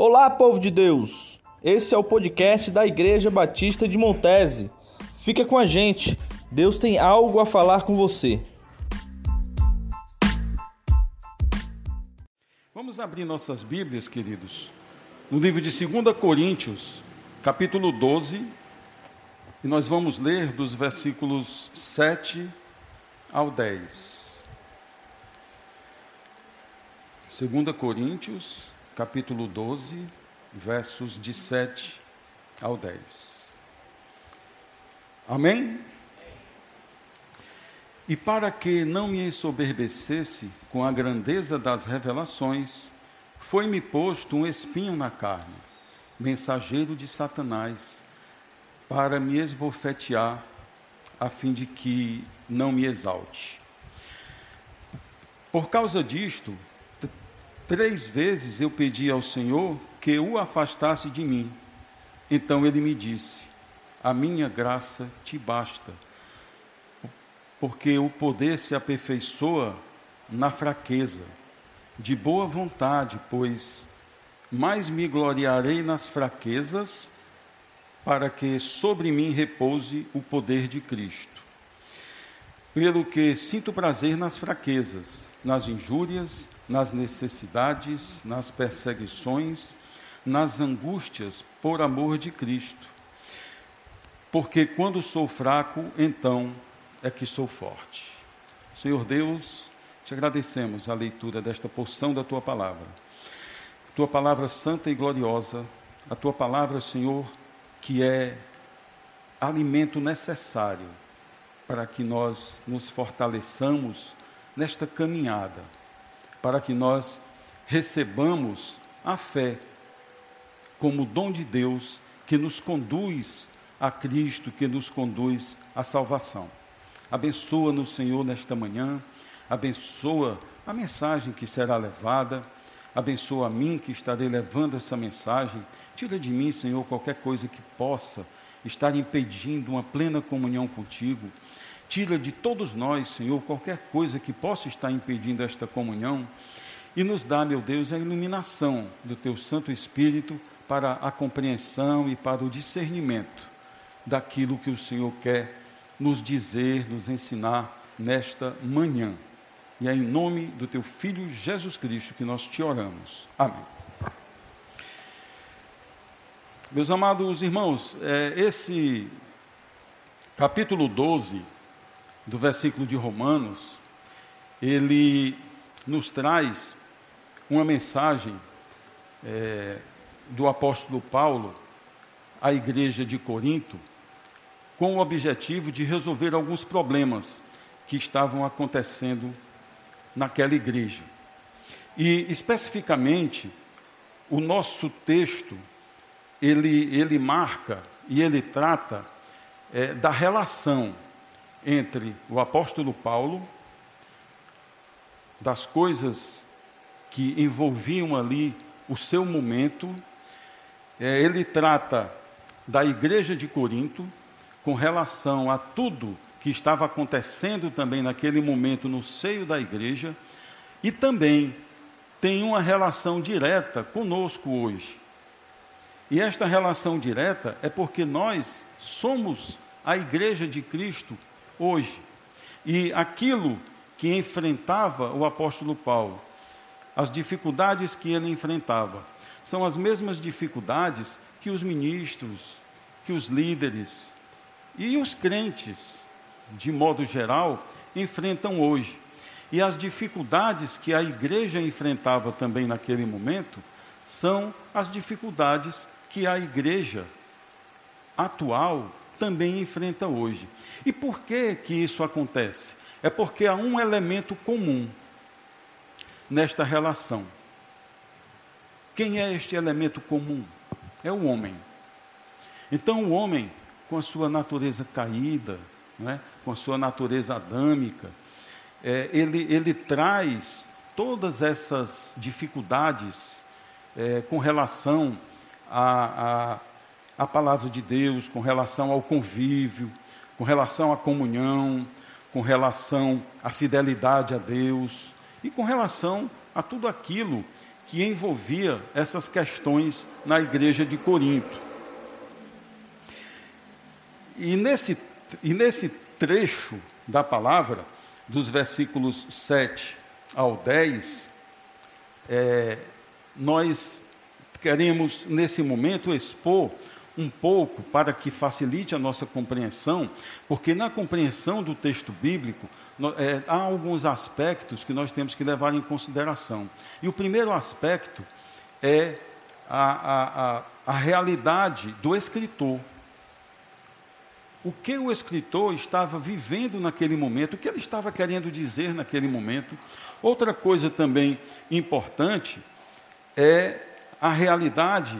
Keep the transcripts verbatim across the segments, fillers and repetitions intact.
Olá, povo de Deus! Esse é o podcast da Igreja Batista de Montese. Fica com a gente, Deus tem algo a falar com você. Vamos abrir nossas Bíblias, queridos, no livro de Segunda Coríntios, capítulo doze, e nós vamos ler dos versículos sete ao dez. Segunda Coríntios... capítulo doze, versos de sete ao dez. Amém? E para que não me ensoberbecesse com a grandeza das revelações, foi-me posto um espinho na carne, mensageiro de Satanás, para me esbofetear, a fim de que não me exalte. Por causa disto, Três vezes eu pedi ao Senhor que o afastasse de mim. Então ele me disse: a minha graça te basta, porque o poder se aperfeiçoa na fraqueza. De boa vontade, pois, mais me gloriarei nas fraquezas, para que sobre mim repouse o poder de Cristo. Pelo que sinto prazer nas fraquezas, nas injúrias, nas necessidades, nas perseguições, nas angústias, por amor de Cristo. Porque quando sou fraco, então é que sou forte. Senhor Deus, te agradecemos a leitura desta porção da Tua Palavra. Tua Palavra santa e gloriosa, a Tua Palavra, Senhor, que é alimento necessário para que nós nos fortaleçamos nesta caminhada, para que nós recebamos a fé como dom de Deus, que nos conduz a Cristo, que nos conduz à salvação. Abençoa-nos, Senhor, nesta manhã, abençoa a mensagem que será levada, abençoa a mim que estarei levando essa mensagem, tira de mim, Senhor, qualquer coisa que possa estar impedindo uma plena comunhão contigo. Tira de todos nós, Senhor, qualquer coisa que possa estar impedindo esta comunhão e nos dá, meu Deus, a iluminação do Teu Santo Espírito para a compreensão e para o discernimento daquilo que o Senhor quer nos dizer, nos ensinar nesta manhã. E é em nome do Teu Filho Jesus Cristo que nós te oramos. Amém. Meus amados irmãos, é, esse capítulo doze... do versículo de Romanos, ele nos traz uma mensagem é, do apóstolo Paulo à igreja de Corinto, com o objetivo de resolver alguns problemas que estavam acontecendo naquela igreja. E, especificamente, o nosso texto, ele, ele marca e ele trata é, da relação entre o apóstolo Paulo, das coisas que envolviam ali o seu momento. É, ele trata da igreja de Corinto, com relação a tudo que estava acontecendo também naquele momento no seio da igreja, e também tem uma relação direta conosco hoje. E esta relação direta é porque nós somos a igreja de Cristo hoje. E aquilo que enfrentava o apóstolo Paulo, as dificuldades que ele enfrentava, são as mesmas dificuldades que os ministros, que os líderes e os crentes, de modo geral, enfrentam hoje. E as dificuldades que a igreja enfrentava também naquele momento, são as dificuldades que a igreja atual também enfrenta hoje. E por que que isso acontece? É porque há um elemento comum nesta relação. Quem é este elemento comum? É o homem. Então o homem, com a sua natureza caída, né, com a sua natureza adâmica, é, ele, ele traz todas essas dificuldades é, com relação a... a a palavra de Deus, com relação ao convívio, com relação à comunhão, com relação à fidelidade a Deus e com relação a tudo aquilo que envolvia essas questões na igreja de Corinto. E nesse, e nesse trecho da palavra, dos versículos sete ao dez, é, nós queremos, nesse momento, expor um pouco, para que facilite a nossa compreensão, porque na compreensão do texto bíblico, é, há alguns aspectos que nós temos que levar em consideração. E o primeiro aspecto é a, a, a, a realidade do escritor. O que o escritor estava vivendo naquele momento, o que ele estava querendo dizer naquele momento. Outra coisa também importante é a realidade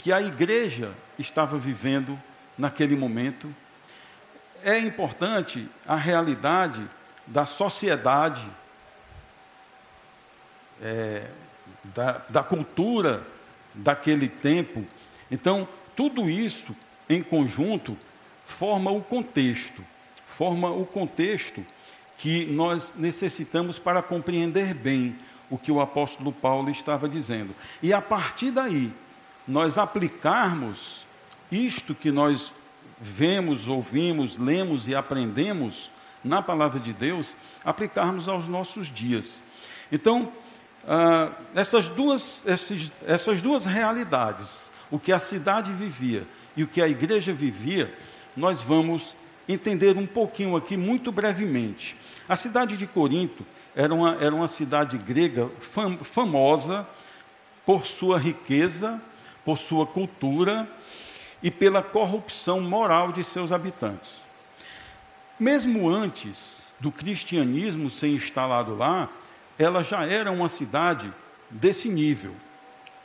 que a igreja estava vivendo naquele momento. É importante a realidade da sociedade, é, da, da cultura daquele tempo. Então, tudo isso em conjunto forma o contexto, forma o contexto que nós necessitamos para compreender bem o que o apóstolo Paulo estava dizendo. E a partir daí, nós aplicarmos isto que nós vemos, ouvimos, lemos e aprendemos na palavra de Deus, aplicarmos aos nossos dias. Então, ah, essas, duas, esses, essas duas realidades, o que a cidade vivia e o que a igreja vivia, nós vamos entender um pouquinho aqui, muito brevemente. A cidade de Corinto era uma, era uma cidade grega fam, famosa por sua riqueza, por sua cultura e pela corrupção moral de seus habitantes. Mesmo antes do cristianismo ser instalado lá, ela já era uma cidade desse nível,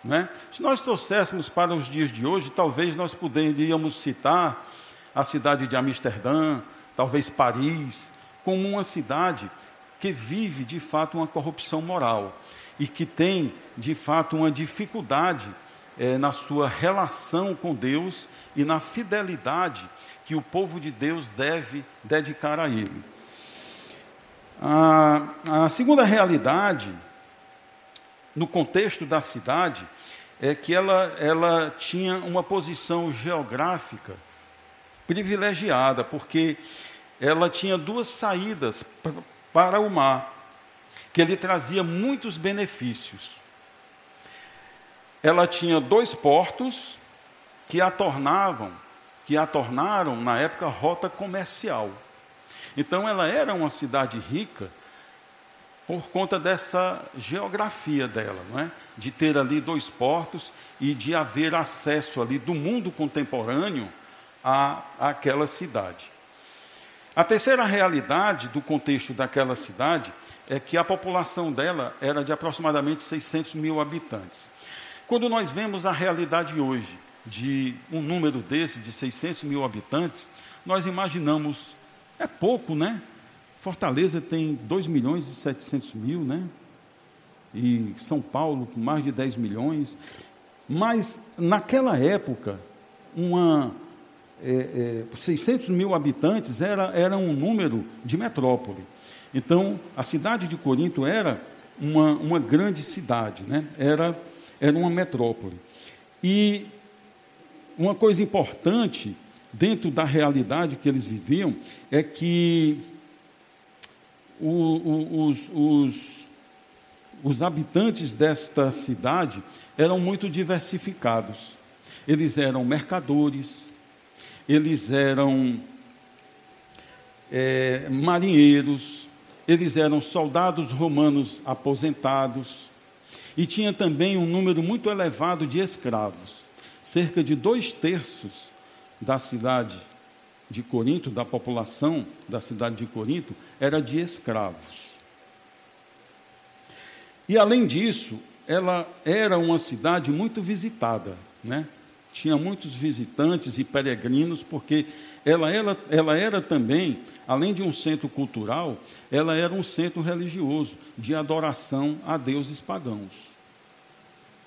né? Se nós trouxéssemos para os dias de hoje, talvez nós poderíamos citar a cidade de Amsterdã, talvez Paris, como uma cidade que vive, de fato, uma corrupção moral e que tem, de fato, uma dificuldade é, na sua relação com Deus e na fidelidade que o povo de Deus deve dedicar a Ele. A, a segunda realidade, no contexto da cidade, é que ela, ela tinha uma posição geográfica privilegiada, porque ela tinha duas saídas para o mar, que lhe trazia muitos benefícios. Ela tinha dois portos que a tornavam, que a tornaram, na época, rota comercial. Então, ela era uma cidade rica por conta dessa geografia dela, não é? De ter ali dois portos e de haver acesso ali do mundo contemporâneo A, àquela cidade. A terceira realidade do contexto daquela cidade é que a população dela era de aproximadamente seiscentos mil habitantes. Quando nós vemos a realidade hoje de um número desse, de seiscentos mil habitantes, nós imaginamos, é pouco, né? Fortaleza tem dois milhões e setecentos mil, né? E São Paulo com mais de dez milhões. Mas, naquela época, uma... É, é, seiscentos mil habitantes era, era um número de metrópole. Então, a cidade de Corinto era uma, uma grande cidade, né? era, era uma metrópole. E uma coisa importante dentro da realidade que eles viviam é que o, o, os, os, os habitantes desta cidade eram muito diversificados. Eles eram mercadores, eles eram é, marinheiros, eles eram soldados romanos aposentados, e tinha também um número muito elevado de escravos. Cerca de dois terços da cidade de Corinto, da população da cidade de Corinto, era de escravos. E, além disso, ela era uma cidade muito visitada, né? Tinha muitos visitantes e peregrinos, porque ela, ela, ela era também, além de um centro cultural, ela era um centro religioso, de adoração a deuses pagãos.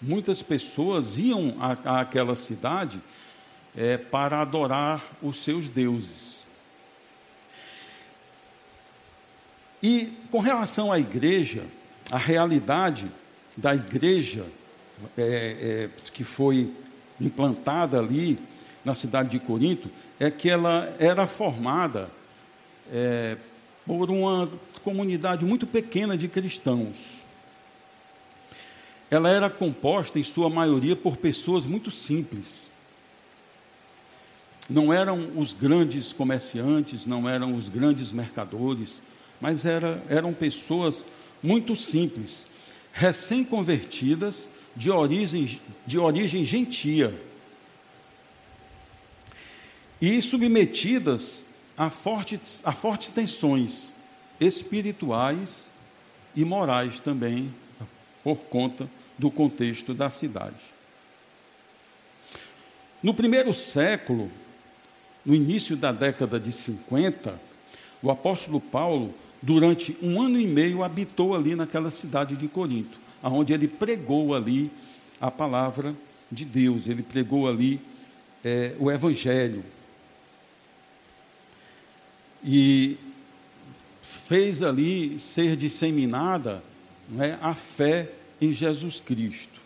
Muitas pessoas iam à, àquela cidade é, para adorar os seus deuses. E, com relação à igreja, a realidade da igreja é, é, que foi implantada ali na cidade de Corinto é que ela era formada é, por uma comunidade muito pequena de cristãos. Ela era composta, em sua maioria, por pessoas muito simples. Não eram os grandes comerciantes, não eram os grandes mercadores, mas era, eram pessoas muito simples, recém-convertidas, de origem, de origem gentia, e submetidas a fortes, a fortes tensões espirituais e morais também, por conta do contexto da cidade. No primeiro século, no início da década de cinquenta, o apóstolo Paulo, durante um ano e meio, habitou ali naquela cidade de Corinto, onde ele pregou ali a palavra de Deus, ele pregou ali é, o Evangelho. E fez ali ser disseminada, não é, a fé em Jesus Cristo.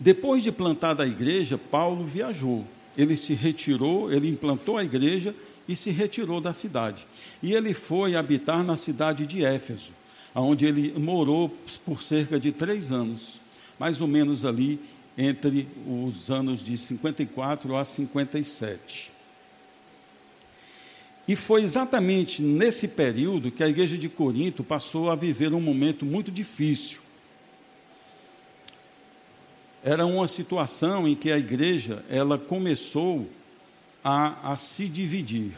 Depois de plantada a igreja, Paulo viajou. Ele se retirou, ele implantou a igreja e se retirou da cidade. E ele foi habitar na cidade de Éfeso, onde ele morou por cerca de três anos, mais ou menos ali entre os anos de cinquenta e quatro a cinquenta e sete. E foi exatamente nesse período que a igreja de Corinto passou a viver um momento muito difícil. Era uma situação em que a igreja, ela começou a, a se dividir.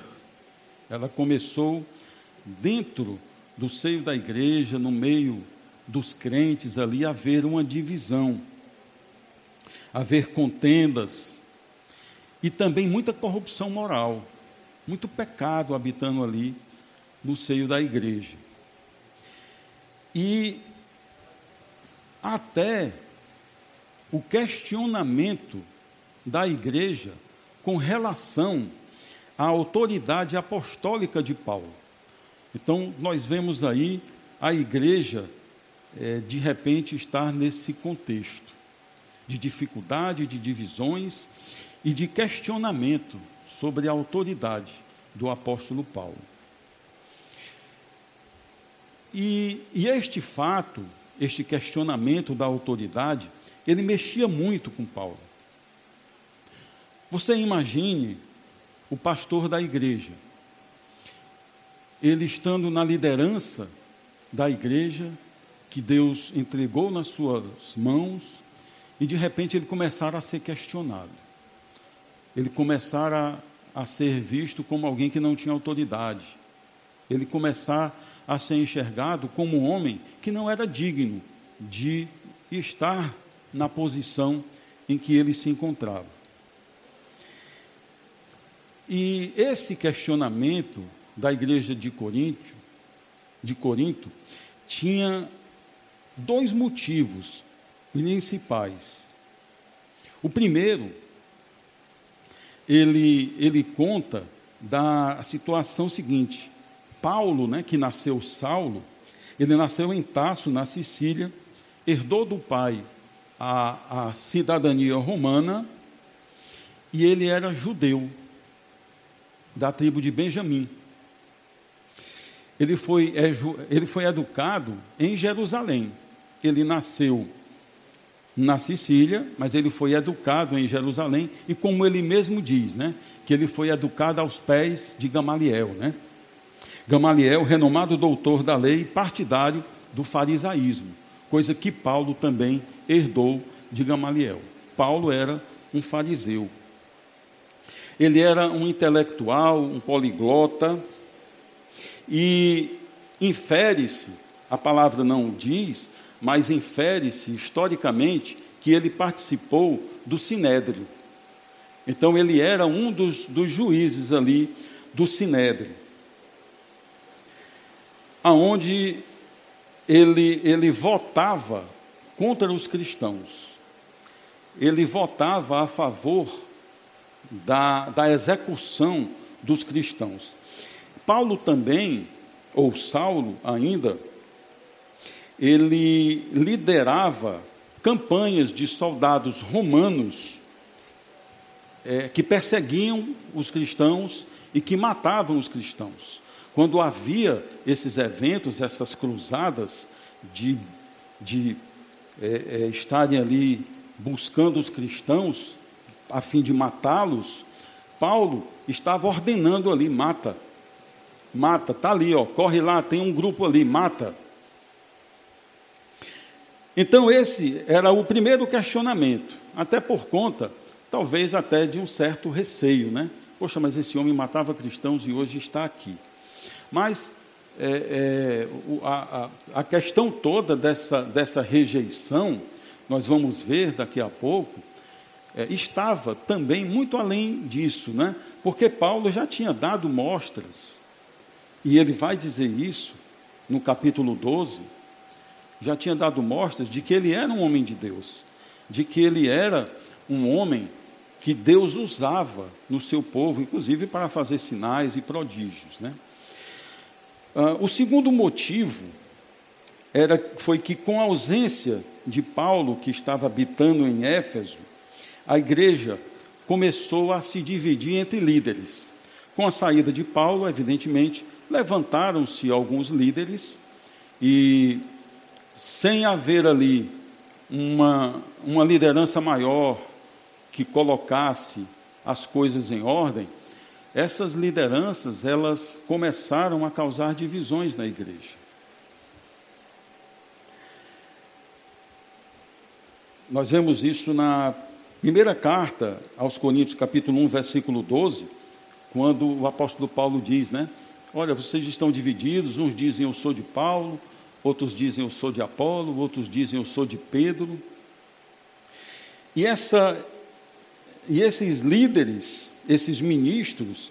Ela começou dentro do seio da igreja, no meio dos crentes ali, a haver uma divisão, a haver contendas e também muita corrupção moral. Muito pecado habitando ali no seio da igreja. E até o questionamento da igreja com relação à autoridade apostólica de Paulo. Então, nós vemos aí a igreja, é, de repente, estar nesse contexto de dificuldade, de divisões e de questionamento sobre a autoridade do apóstolo Paulo. E, e este fato, este questionamento da autoridade, ele mexia muito com Paulo. Você imagine o pastor da igreja, ele estando na liderança da igreja, que Deus entregou nas suas mãos, e de repente ele começar a ser questionado. Ele começar a, a ser visto como alguém que não tinha autoridade. Ele começar a ser enxergado como um homem que não era digno de estar na posição em que ele se encontrava. E esse questionamento da igreja de Corinto, de Corinto tinha dois motivos principais. O primeiro... Ele, ele conta da situação seguinte. Paulo, né, que nasceu Saulo, ele nasceu em Tarso, na Sicília, herdou do pai a, a cidadania romana e ele era judeu, da tribo de Benjamim. Ele foi, ele foi educado em Jerusalém. Ele nasceu na Sicília, mas ele foi educado em Jerusalém, e como ele mesmo diz, né, que ele foi educado aos pés de Gamaliel, né? Gamaliel, renomado doutor da lei, partidário do farisaísmo, coisa que Paulo também herdou de Gamaliel. Paulo era um fariseu. Ele era um intelectual, um poliglota, e infere-se, a palavra não diz, mas infere-se, historicamente, que ele participou do Sinédrio. Então, ele era um dos, dos juízes ali do Sinédrio, aonde ele, ele votava contra os cristãos. Ele votava a favor da, da execução dos cristãos. Paulo também, ou Saulo ainda, ele liderava campanhas de soldados romanos é, que perseguiam os cristãos e que matavam os cristãos. Quando havia esses eventos, essas cruzadas de, de é, é, estarem ali buscando os cristãos a fim de matá-los, Paulo estava ordenando ali, mata, mata, está ali, ó, corre lá, tem um grupo ali, mata. Então esse era o primeiro questionamento, até por conta, talvez até de um certo receio, né? Poxa, mas esse homem matava cristãos e hoje está aqui. Mas é, é, a, a, a questão toda dessa, dessa rejeição, nós vamos ver daqui a pouco, é, estava também muito além disso, né? Porque Paulo já tinha dado mostras, e ele vai dizer isso no capítulo doze, já tinha dado mostras de que ele era um homem de Deus, de que ele era um homem que Deus usava no seu povo, inclusive para fazer sinais e prodígios, né? Ah, o segundo motivo era, foi que, com a ausência de Paulo, que estava habitando em Éfeso, a igreja começou a se dividir entre líderes. Com a saída de Paulo, evidentemente, levantaram-se alguns líderes e, sem haver ali uma, uma liderança maior que colocasse as coisas em ordem, essas lideranças, elas começaram a causar divisões na igreja. Nós vemos isso na primeira carta aos Coríntios, capítulo um, versículo doze, quando o apóstolo Paulo diz, né? Olha, vocês estão divididos, uns dizem eu sou de Paulo, outros dizem eu sou de Apolo, outros dizem eu sou de Pedro. E, essa, e esses líderes, esses ministros,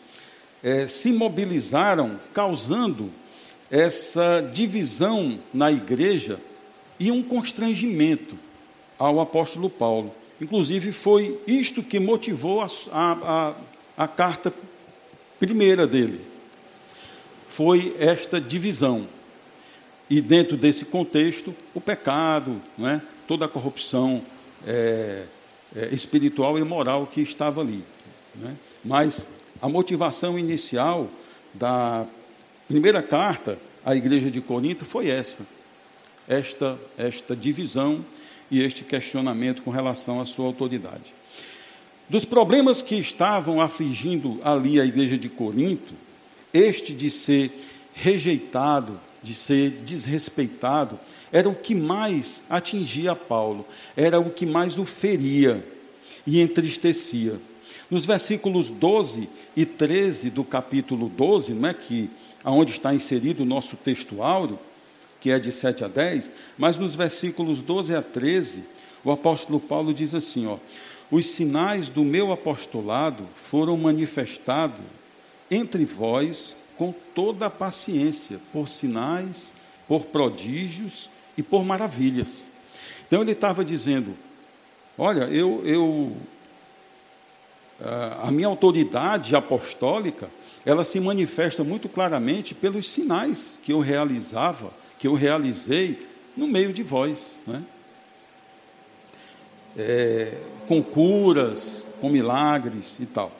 eh, se mobilizaram, causando essa divisão na igreja e um constrangimento ao apóstolo Paulo. Inclusive, foi isto que motivou a, a, a, a carta primeira dele. Foi esta divisão. E dentro desse contexto, o pecado, não é? Toda a corrupção é, é, espiritual e moral que estava ali, não é? Mas a motivação inicial da primeira carta à igreja de Corinto foi essa, esta, esta divisão e este questionamento com relação à sua autoridade. Dos problemas que estavam afligindo ali a igreja de Corinto, este de ser rejeitado, de ser desrespeitado, era o que mais atingia Paulo, era o que mais o feria e entristecia. Nos versículos doze e treze do capítulo doze, não é, que, onde está inserido o nosso texto áureo, que é de sete a dez, mas nos versículos doze a treze, o apóstolo Paulo diz assim, ó, os sinais do meu apostolado foram manifestados entre vós com toda a paciência, por sinais, por prodígios e por maravilhas. Então ele estava dizendo, olha, eu, eu, a minha autoridade apostólica, ela se manifesta muito claramente pelos sinais que eu realizava, que eu realizei no meio de vós, né? É, com curas, com milagres e tal.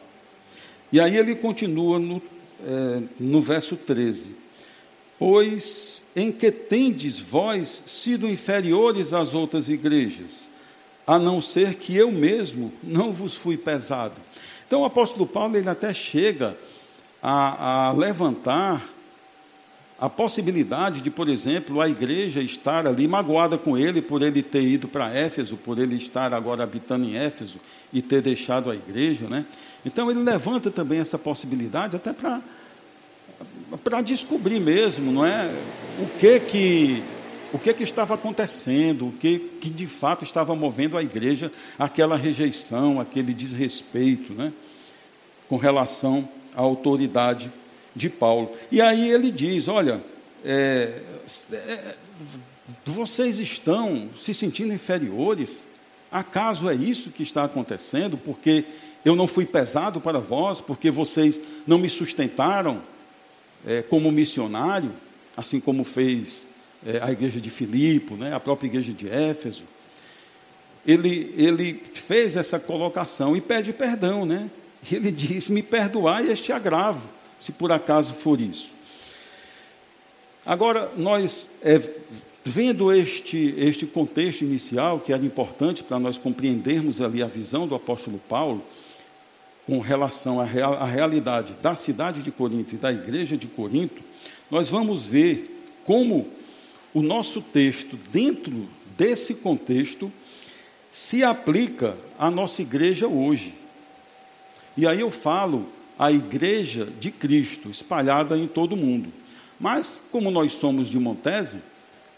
E aí ele continua no, é, no verso treze. Pois em que tendes vós sido inferiores às outras igrejas, a não ser que eu mesmo não vos fui pesado. Então o apóstolo Paulo, ele até chega a, a levantar a possibilidade de, por exemplo, a igreja estar ali magoada com ele, por ele ter ido para Éfeso, por ele estar agora habitando em Éfeso e ter deixado a igreja, né? Então ele levanta também essa possibilidade, até para para descobrir mesmo, não é, o que que o que que estava acontecendo, o que que de fato estava movendo a igreja, aquela rejeição, aquele desrespeito, né, com relação à autoridade de Paulo. E aí ele diz, olha, é, é, vocês estão se sentindo inferiores? Acaso é isso que está acontecendo? Porque eu não fui pesado para vós? Porque vocês não me sustentaram é, como missionário, assim como fez é, a igreja de Filipe, né, a própria igreja de Éfeso. Ele, ele fez essa colocação e pede perdão, né? Ele diz: me perdoai este agravo, se por acaso for isso. Agora, nós, é, vendo este, este contexto inicial, que era importante para nós compreendermos ali a visão do apóstolo Paulo, com relação à, real, à realidade da cidade de Corinto e da igreja de Corinto, nós vamos ver como o nosso texto, dentro desse contexto, se aplica à nossa igreja hoje. E aí eu falo a igreja de Cristo, espalhada em todo o mundo. Mas, como nós somos de Montese,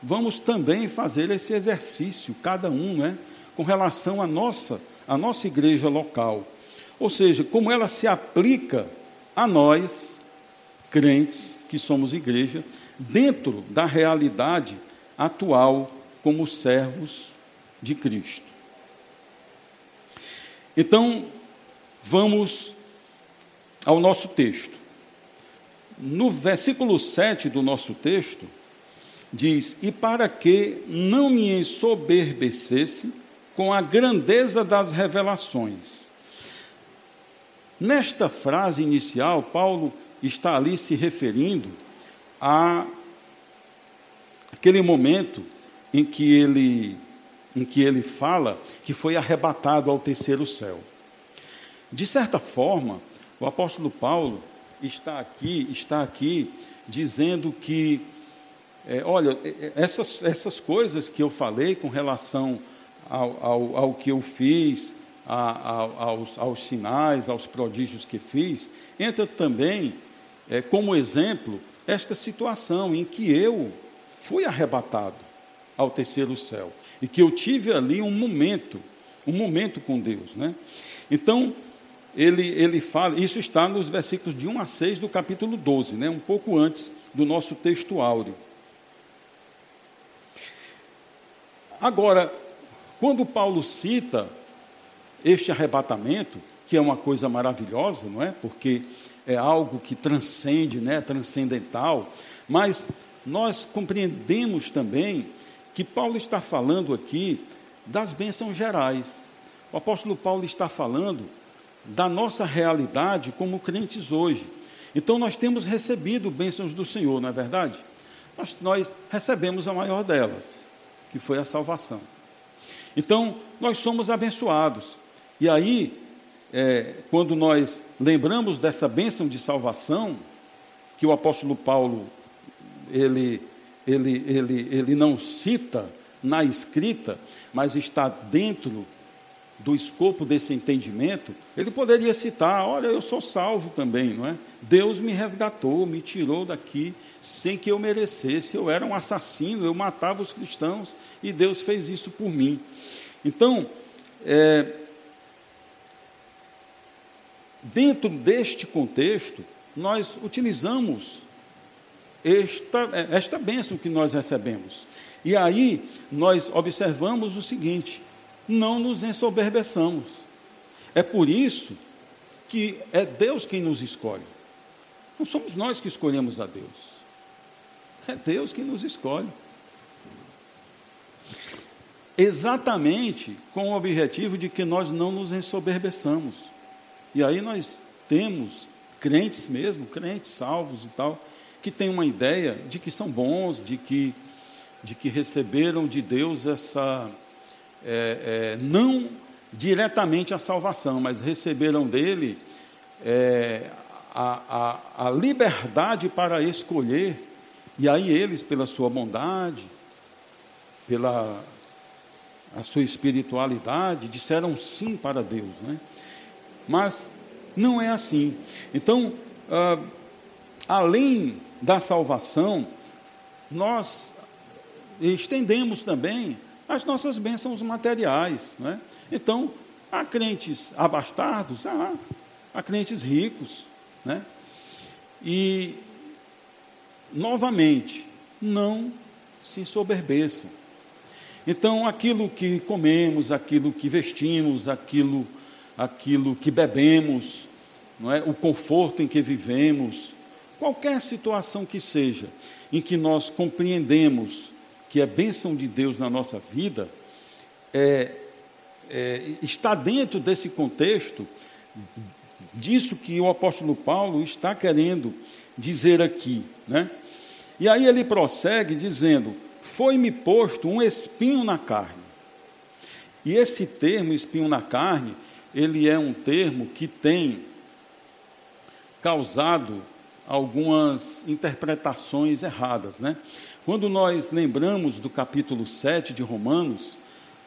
vamos também fazer esse exercício, cada um, né, com relação à nossa, à nossa igreja local. Ou seja, como ela se aplica a nós, crentes, que somos igreja, dentro da realidade atual como servos de Cristo. Então, vamos ao nosso texto. No versículo sete do nosso texto, diz: e para que não me ensoberbecesse com a grandeza das revelações. Nesta frase inicial, Paulo está ali se referindo a aquele momento em que ele, em que ele fala que foi arrebatado ao terceiro céu. De certa forma, o apóstolo Paulo está aqui, está aqui dizendo que, é, olha, essas, essas coisas que eu falei com relação ao, ao, ao que eu fiz, a, a, aos, aos sinais, aos prodígios que fiz, entra também, é, como exemplo, esta situação em que eu fui arrebatado ao terceiro céu e que eu tive ali um momento, um momento com Deus, né? Então, Ele, ele fala, isso está nos versículos de um a seis do capítulo doze, né, um pouco antes do nosso texto áureo. Agora, quando Paulo cita este arrebatamento, que é uma coisa maravilhosa, não é? Porque é algo que transcende, né, transcendental, mas nós compreendemos também que Paulo está falando aqui das bênçãos gerais. O apóstolo Paulo está falando da nossa realidade como crentes hoje. Então, nós temos recebido bênçãos do Senhor, não é verdade? Nós, nós recebemos a maior delas, que foi a salvação. Então, nós somos abençoados. E aí, é, quando nós lembramos dessa bênção de salvação, que o apóstolo Paulo, ele, ele, ele, ele não cita na escrita, mas está dentro do escopo desse entendimento, ele poderia citar: olha, eu sou salvo também, não é? Deus me resgatou, me tirou daqui sem que eu merecesse, eu era um assassino, eu matava os cristãos e Deus fez isso por mim. Então, é, dentro deste contexto, nós utilizamos esta, esta bênção que nós recebemos. E aí, nós observamos o seguinte: não nos ensoberbeçamos. É por isso que é Deus quem nos escolhe. Não somos nós que escolhemos a Deus. É Deus quem nos escolhe. Exatamente com o objetivo de que nós não nos ensoberbeçamos. E aí nós temos crentes mesmo, crentes salvos e tal, que têm uma ideia de que são bons, de que, de que receberam de Deus essa... É, é, não diretamente a salvação, mas receberam dele é, a, a, a liberdade para escolher. E aí eles, pela sua bondade, pela a sua espiritualidade, disseram sim para Deus, né? Mas não é assim. Então, ah, além da salvação, nós estendemos também as nossas bênçãos materiais, né? Então, há crentes abastados, há, há crentes ricos, né? E, novamente, não se ensoberbeçam. Então, aquilo que comemos, aquilo que vestimos, aquilo, aquilo que bebemos, não é? O conforto em que vivemos, qualquer situação que seja, em que nós compreendemos que é bênção de Deus na nossa vida, é, é, está dentro desse contexto disso que o apóstolo Paulo está querendo dizer aqui, né? E aí ele prossegue dizendo: foi-me posto um espinho na carne. E esse termo, espinho na carne, ele é um termo que tem causado algumas interpretações erradas, né? Quando nós lembramos do capítulo sete de Romanos,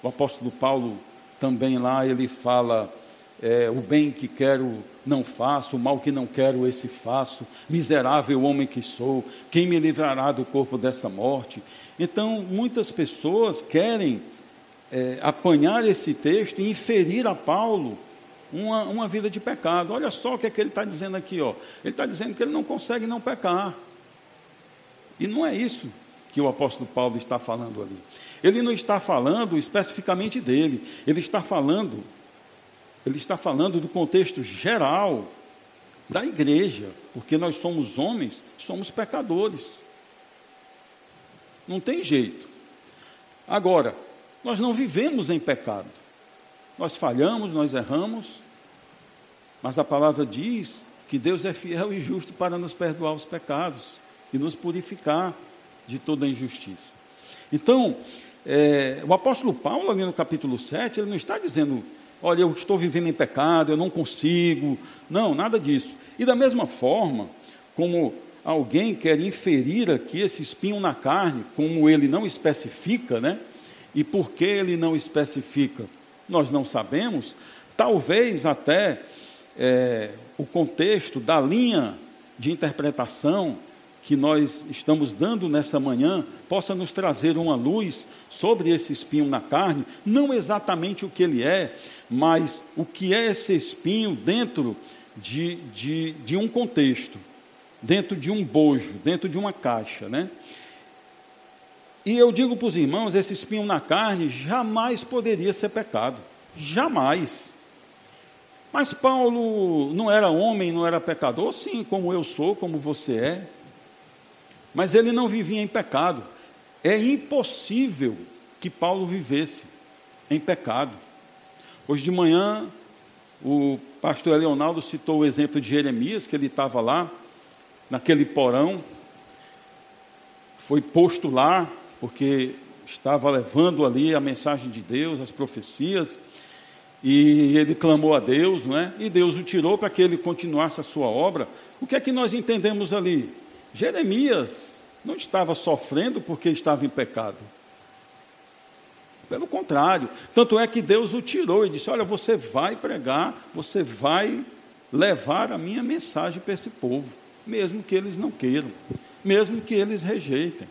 o apóstolo Paulo também lá, ele fala, é, o bem que quero não faço, o mal que não quero esse faço, miserável homem que sou, quem me livrará do corpo dessa morte? Então, muitas pessoas querem é, apanhar esse texto e inferir a Paulo Uma, uma vida de pecado. Olha só o que é que ele está dizendo aqui, ó. Ele está dizendo que ele não consegue não pecar. E não é isso que o apóstolo Paulo está falando ali. Ele não está falando especificamente dele. Ele está falando, ele está falando do contexto geral da igreja, porque nós somos homens, somos pecadores. Não tem jeito. Agora, nós não vivemos em pecado. Nós falhamos, nós erramos, mas a palavra diz que Deus é fiel e justo para nos perdoar os pecados e nos purificar de toda injustiça. Então, é, o apóstolo Paulo, ali no capítulo sete, ele não está dizendo, olha, eu estou vivendo em pecado, eu não consigo, não, nada disso. E da mesma forma, como alguém quer inferir aqui esse espinho na carne, como ele não especifica, né? E por que ele não especifica? Nós não sabemos, talvez até é, o contexto da linha de interpretação que nós estamos dando nessa manhã possa nos trazer uma luz sobre esse espinho na carne, não exatamente o que ele é, mas o que é esse espinho dentro de, de, de um contexto, dentro de um bojo, dentro de uma caixa, né? E eu digo para os irmãos, esse espinho na carne jamais poderia ser pecado, jamais. Mas Paulo não era homem, não era pecador, sim, como eu sou, como você é. Mas ele não vivia em pecado. É impossível que Paulo vivesse em pecado. Hoje de manhã, o pastor Leonardo citou o exemplo de Jeremias, que ele estava lá, naquele porão, foi posto lá, porque estava levando ali a mensagem de Deus, as profecias, e ele clamou a Deus, não é? E Deus o tirou para que ele continuasse a sua obra. O que é que nós entendemos ali? Jeremias não estava sofrendo porque estava em pecado. Pelo contrário, tanto é que Deus o tirou e disse, olha, você vai pregar, você vai levar a minha mensagem para esse povo, mesmo que eles não queiram, mesmo que eles rejeitem.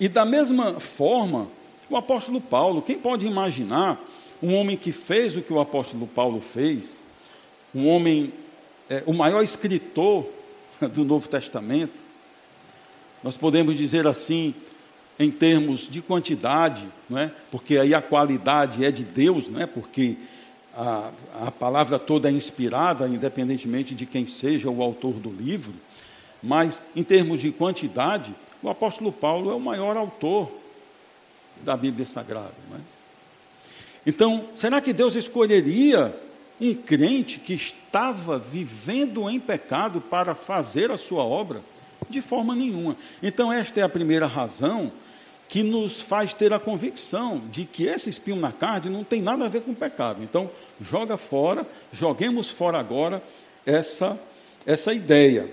E da mesma forma, o apóstolo Paulo, quem pode imaginar um homem que fez o que o apóstolo Paulo fez, um homem, é, o maior escritor do Novo Testamento, nós podemos dizer assim, em termos de quantidade, não é? Porque aí a qualidade é de Deus, não é? Porque a, a palavra toda é inspirada, independentemente de quem seja o autor do livro, mas em termos de quantidade, o apóstolo Paulo é o maior autor da Bíblia Sagrada, não é? Então, será que Deus escolheria um crente que estava vivendo em pecado para fazer a sua obra? De forma nenhuma. Então, esta é a primeira razão que nos faz ter a convicção de que esse espinho na carne não tem nada a ver com pecado. Então, joga fora, joguemos fora agora essa, essa ideia.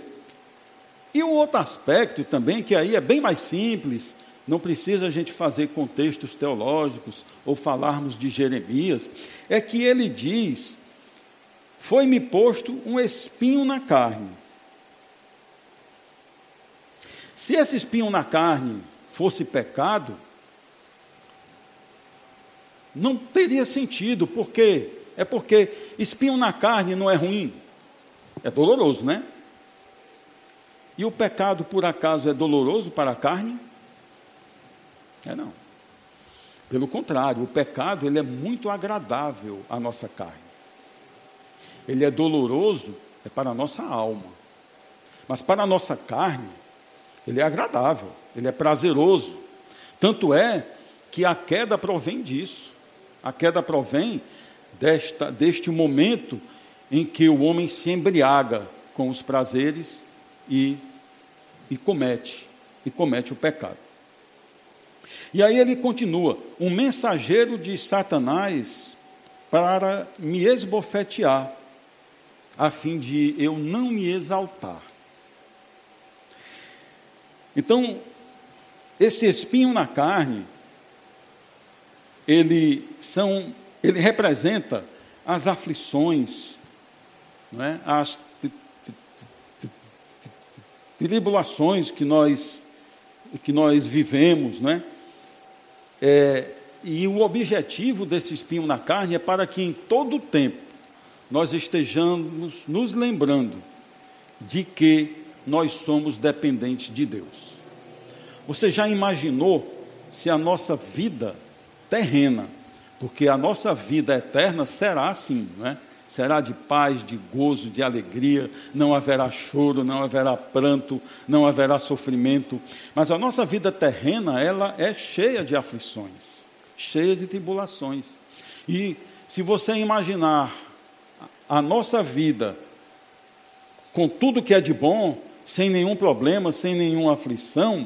E um outro aspecto também, que aí é bem mais simples, não precisa a gente fazer contextos teológicos ou falarmos de Jeremias, é que ele diz, foi-me posto um espinho na carne. Se esse espinho na carne fosse pecado, não teria sentido, por quê? É porque espinho na carne não é ruim, é doloroso, né? E o pecado, por acaso, é doloroso para a carne? É não. Pelo contrário, o pecado ele é muito agradável à nossa carne. Ele é doloroso é para a nossa alma. Mas para a nossa carne, ele é agradável, ele é prazeroso. Tanto é que a queda provém disso. A queda provém desta, deste momento em que o homem se embriaga com os prazeres e, e comete, e comete o pecado. E aí ele continua, um mensageiro de Satanás para me esbofetear, a fim de eu não me exaltar. Então, esse espinho na carne, ele, são, ele representa as aflições, não é? As tribulações que nós, que nós vivemos, não é? É, e o objetivo desse espinho na carne é para que em todo o tempo nós estejamos nos lembrando de que nós somos dependentes de Deus. Você já imaginou se a nossa vida terrena, porque a nossa vida eterna será assim, não é? Será de paz, de gozo, de alegria, não haverá choro, não haverá pranto, não haverá sofrimento. Mas a nossa vida terrena, ela é cheia de aflições, cheia de tribulações. E se você imaginar a nossa vida com tudo que é de bom, sem nenhum problema, sem nenhuma aflição,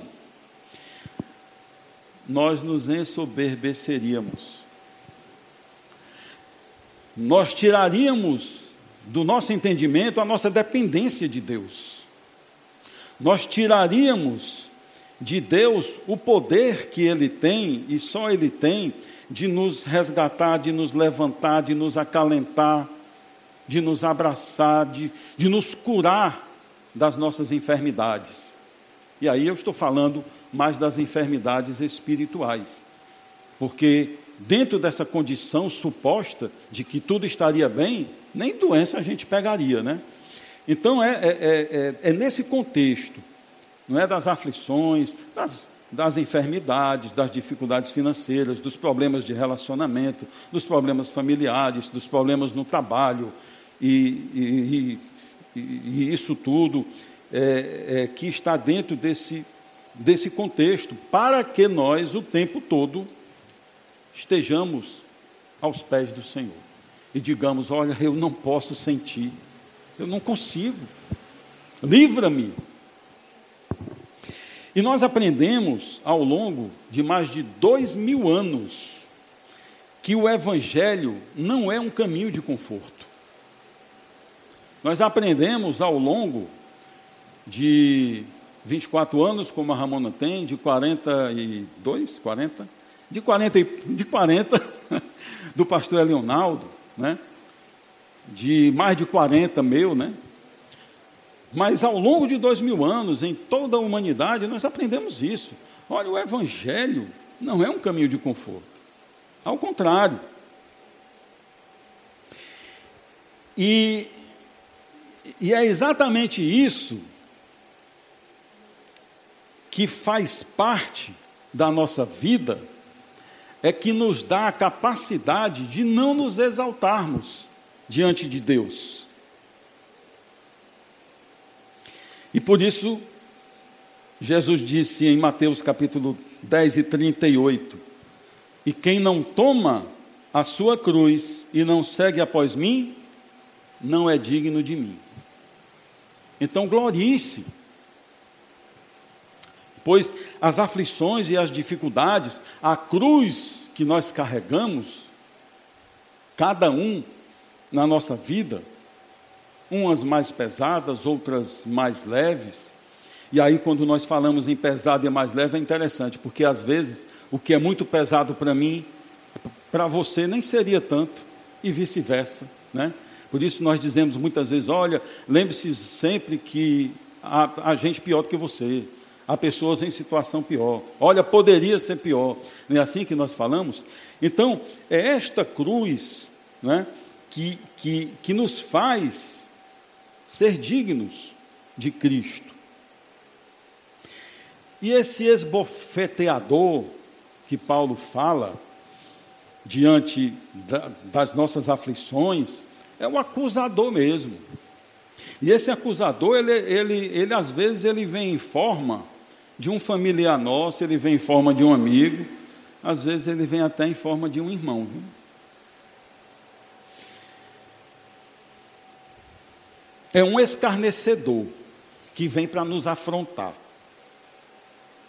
nós nos ensoberbeceríamos. Nós tiraríamos do nosso entendimento a nossa dependência de Deus. Nós tiraríamos de Deus o poder que Ele tem, e só Ele tem, de nos resgatar, de nos levantar, de nos acalentar, de nos abraçar, de, de nos curar das nossas enfermidades. E aí eu estou falando mais das enfermidades espirituais, porque dentro dessa condição suposta de que tudo estaria bem, nem doença a gente pegaria, né? Então, é, é, é, é nesse contexto, não é, das aflições, das, das enfermidades, das dificuldades financeiras, dos problemas de relacionamento, dos problemas familiares, dos problemas no trabalho, e, e, e, e isso tudo é, é, que está dentro desse, desse contexto, para que nós, o tempo todo, estejamos aos pés do Senhor e digamos, olha, eu não posso sentir, eu não consigo, livra-me. E nós aprendemos ao longo de mais de dois mil anos que o Evangelho não é um caminho de conforto. Nós aprendemos ao longo de vinte e quatro anos, como a Ramona tem, de quarenta e dois, quarenta De quarenta, de quarenta do pastor Leonardo, né? De mais de quarenta meu, né? Mas ao longo de dois mil anos, em toda a humanidade, nós aprendemos isso. Olha, o Evangelho não é um caminho de conforto. Ao contrário. E, e é exatamente isso que faz parte da nossa vida, é que nos dá a capacidade de não nos exaltarmos diante de Deus. E por isso, Jesus disse em Mateus capítulo dez e trinta e oito, e quem não toma a sua cruz e não segue após mim, não é digno de mim. Então, glorie-se, pois as aflições e as dificuldades, a cruz que nós carregamos, cada um na nossa vida, umas mais pesadas, outras mais leves. E aí, quando nós falamos em pesado e mais leve, é interessante, porque às vezes o que é muito pesado para mim, para você nem seria tanto, e vice-versa, né? Por isso nós dizemos muitas vezes, olha, lembre-se sempre que há, há gente pior do que você, há pessoas em situação pior. Olha, poderia ser pior. Não é assim que nós falamos? Então, é esta cruz, né, que, que, que nos faz ser dignos de Cristo. E esse esbofeteador que Paulo fala diante da, das nossas aflições é o acusador mesmo. E esse acusador, ele, ele, ele às vezes, ele vem em forma de um familiar nosso, ele vem em forma de um amigo, às vezes ele vem até em forma de um irmão, viu? É um escarnecedor que vem para nos afrontar.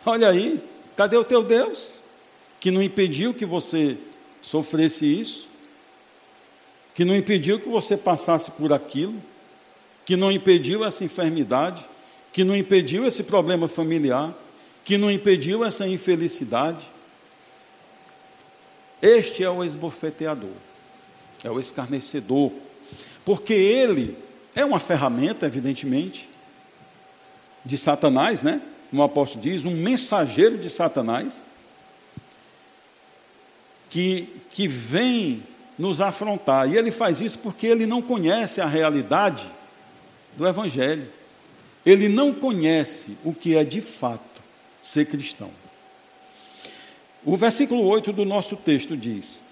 Olha aí, cadê o teu Deus? Que não impediu que você sofresse isso, que não impediu que você passasse por aquilo, que não impediu essa enfermidade, que não impediu esse problema familiar, que não impediu essa infelicidade. Este é o esbofeteador, é o escarnecedor, porque ele é uma ferramenta, evidentemente, de Satanás, né? Como o apóstolo diz, um mensageiro de Satanás, que, que vem nos afrontar. E ele faz isso porque ele não conhece a realidade do Evangelho. Ele não conhece o que é de fato ser cristão. O versículo oito do nosso texto diz: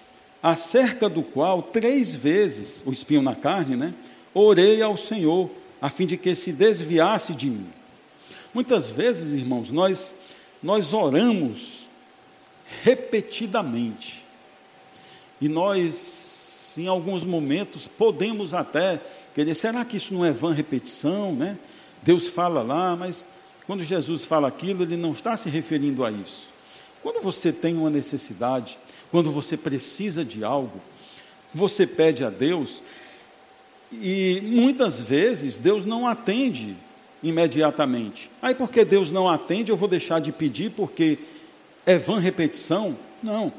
acerca do qual três vezes, o espinho na carne, né? Orei ao Senhor, a fim de que se desviasse de mim. Muitas vezes, irmãos, nós, nós oramos repetidamente. E nós, em alguns momentos, podemos até querer, será que isso não é vã repetição, né? Deus fala lá, mas quando Jesus fala aquilo, ele não está se referindo a isso. Quando você tem uma necessidade, quando você precisa de algo, você pede a Deus, e muitas vezes Deus não atende imediatamente. Aí porque Deus não atende, eu vou deixar de pedir porque é vã repetição? Não.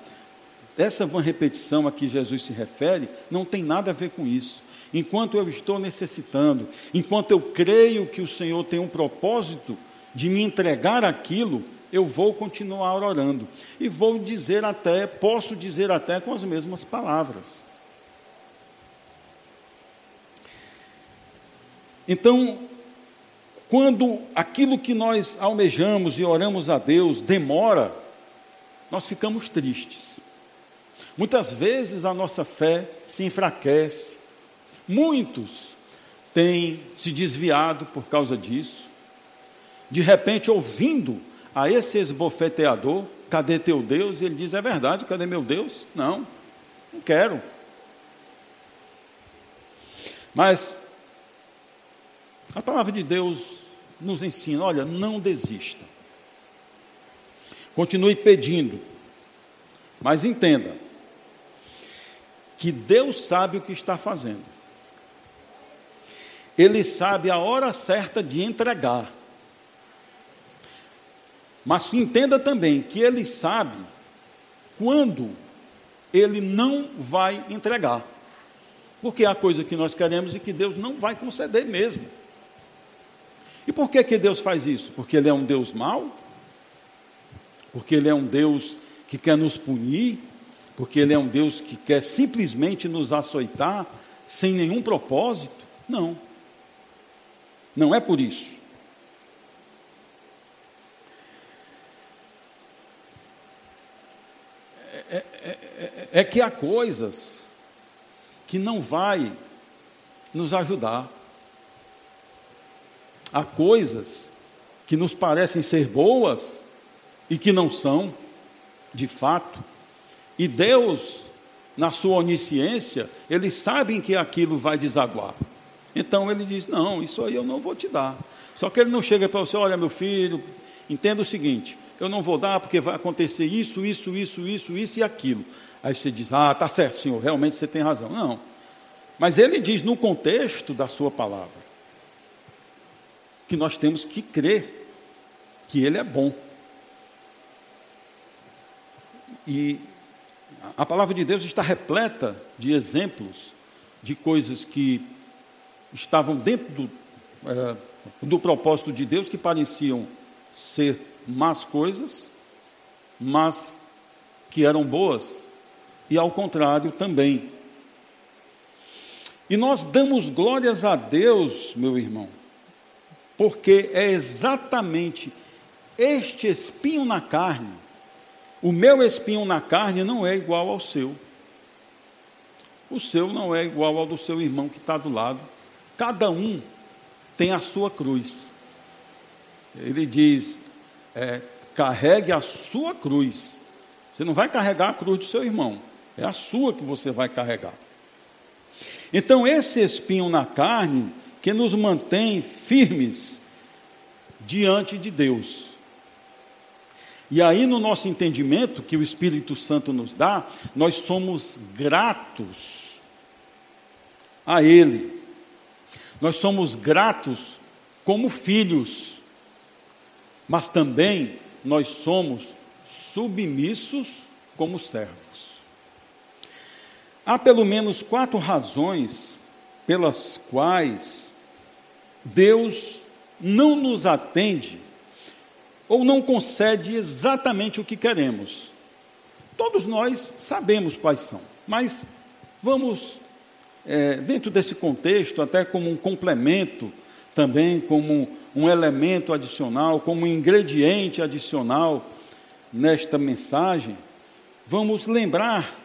Essa vã repetição a que Jesus se refere não tem nada a ver com isso. Enquanto eu estou necessitando, enquanto eu creio que o Senhor tem um propósito de me entregar aquilo, eu vou continuar orando. E vou dizer até, posso dizer até com as mesmas palavras. Então, quando aquilo que nós almejamos e oramos a Deus demora, nós ficamos tristes. Muitas vezes a nossa fé se enfraquece. Muitos têm se desviado por causa disso. De repente, ouvindo a esse esbofeteador, cadê teu Deus? E ele diz, é verdade, cadê meu Deus? Não, não quero. Mas a palavra de Deus nos ensina, olha, não desista. Continue pedindo, mas entenda que Deus sabe o que está fazendo. Ele sabe a hora certa de entregar. Mas entenda também que ele sabe quando ele não vai entregar. Porque há coisa que nós queremos e que Deus não vai conceder mesmo. E por que que Deus faz isso? Porque ele é um Deus mau? Porque ele é um Deus que quer nos punir? Porque ele é um Deus que quer simplesmente nos açoitar sem nenhum propósito? Não. Não é por isso. É, é, é, é que há coisas que não vai nos ajudar. Há coisas que nos parecem ser boas e que não são, de fato. E Deus, na sua onisciência, ele sabe que aquilo vai desaguar. Então ele diz, não, isso aí eu não vou te dar. Só que ele não chega para você, olha meu filho, entenda o seguinte, eu não vou dar porque vai acontecer isso, isso, isso, isso, isso e aquilo. Aí você diz, ah, tá certo, Senhor, realmente você tem razão. Não, mas ele diz no contexto da sua palavra, que nós temos que crer que ele é bom. E a palavra de Deus está repleta de exemplos de coisas que estavam dentro do, é, do propósito de Deus, que pareciam ser más coisas, mas que eram boas, e ao contrário também. E nós damos glórias a Deus, meu irmão, porque é exatamente este espinho na carne. O meu espinho na carne não é igual ao seu. O seu não é igual ao do seu irmão que está do lado. Cada um tem a sua cruz. Ele diz, é, carregue a sua cruz. Você não vai carregar a cruz do seu irmão, é a sua que você vai carregar. Então, esse espinho na carne que nos mantém firmes diante de Deus. E aí, no nosso entendimento que o Espírito Santo nos dá, nós somos gratos a Ele. Nós somos gratos como filhos, mas também nós somos submissos como servos. Há pelo menos quatro razões pelas quais Deus não nos atende ou não concede exatamente o que queremos. Todos nós sabemos quais são, mas vamos, é, dentro desse contexto, até como um complemento, também como um elemento adicional, como um ingrediente adicional nesta mensagem, vamos lembrar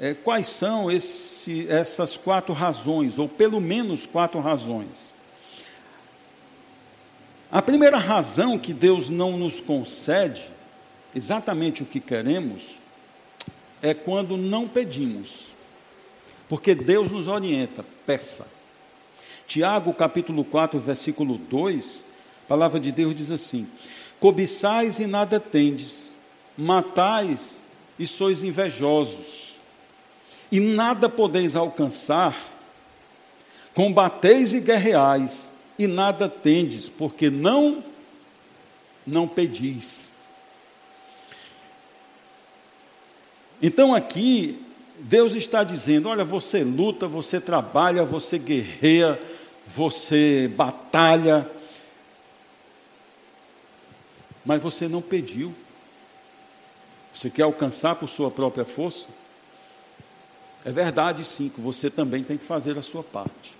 é, quais são esse, essas quatro razões, ou pelo menos quatro razões. A primeira razão que Deus não nos concede exatamente o que queremos é quando não pedimos, porque Deus nos orienta, peça. Tiago, capítulo quatro, versículo dois, a palavra de Deus diz assim: cobiçais e nada tendes, matais e sois invejosos, e nada podeis alcançar, combateis e guerreais, e nada tendes, porque não, não pedis. Então aqui, Deus está dizendo, olha, você luta, você trabalha, você guerreia, você batalha, mas você não pediu. Você quer alcançar por sua própria força? É verdade, sim, que você também tem que fazer a sua parte,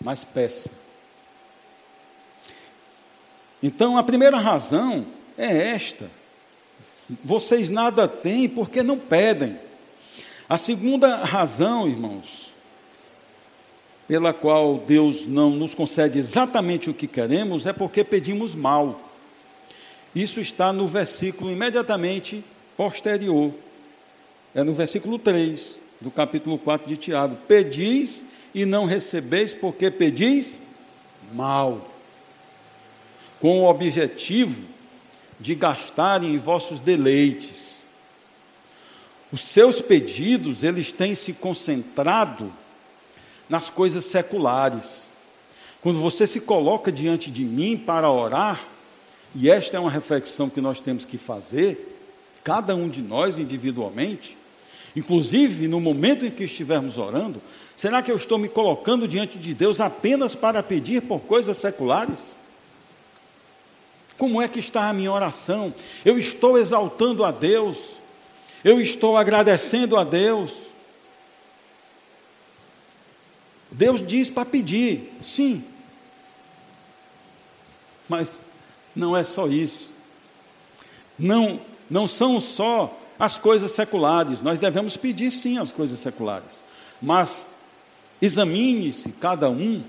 mas peça. Então, a primeira razão é esta: vocês nada têm porque não pedem. A segunda razão, irmãos, pela qual Deus não nos concede exatamente o que queremos, é porque pedimos mal. Isso está no versículo imediatamente posterior. É no versículo três do capítulo quatro de Tiago: pedis e não recebeis, porque pedis mal, com o objetivo de gastarem em vossos deleites. Os seus pedidos, eles têm se concentrado nas coisas seculares. Quando você se coloca diante de mim para orar, e esta é uma reflexão que nós temos que fazer, cada um de nós individualmente, inclusive no momento em que estivermos orando, será que eu estou me colocando diante de Deus apenas para pedir por coisas seculares? Como é que está a minha oração? Eu estou exaltando a Deus? Eu estou agradecendo a Deus? Deus diz para pedir, sim. Mas não é só isso. Não, não são só as coisas seculares. Nós devemos pedir, sim, as coisas seculares. Mas examine-se cada um.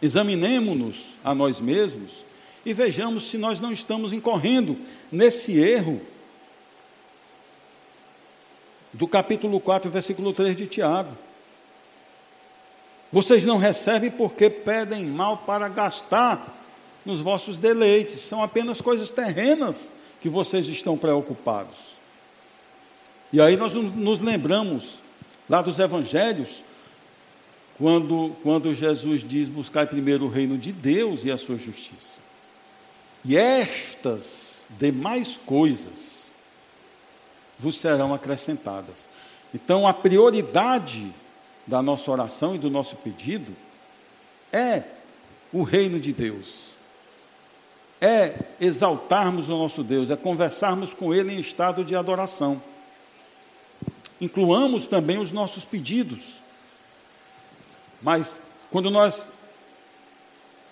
Examinemo-nos a nós mesmos e vejamos se nós não estamos incorrendo nesse erro do capítulo quatro, versículo três de Tiago. Vocês não recebem porque pedem mal para gastar nos vossos deleites. São apenas coisas terrenas que vocês estão preocupados. E aí nós nos lembramos lá dos evangelhos, quando, quando Jesus diz: buscai primeiro o reino de Deus e a sua justiça, e estas demais coisas vos serão acrescentadas. Então, a prioridade da nossa oração e do nosso pedido é o reino de Deus, é exaltarmos o nosso Deus, é conversarmos com Ele em estado de adoração. Incluamos também os nossos pedidos, mas quando nós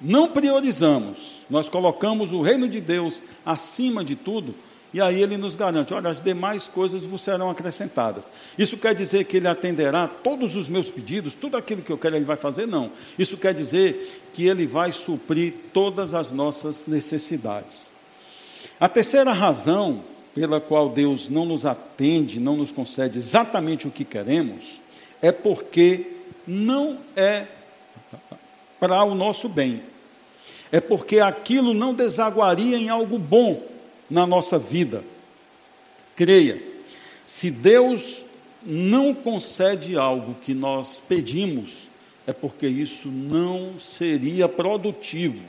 não priorizamos, nós colocamos o reino de Deus acima de tudo, E aí ele nos garante, olha, as demais coisas vos serão acrescentadas. Isso quer dizer que ele atenderá todos os meus pedidos, tudo aquilo que eu quero ele vai fazer? Não. Isso quer dizer que ele vai suprir todas as nossas necessidades. A terceira razão pela qual Deus não nos atende, não nos concede exatamente o que queremos, é porque não é para o nosso bem. É porque aquilo não desaguaria em algo bom na nossa vida. Creia, se Deus não concede algo que nós pedimos, é porque isso não seria produtivo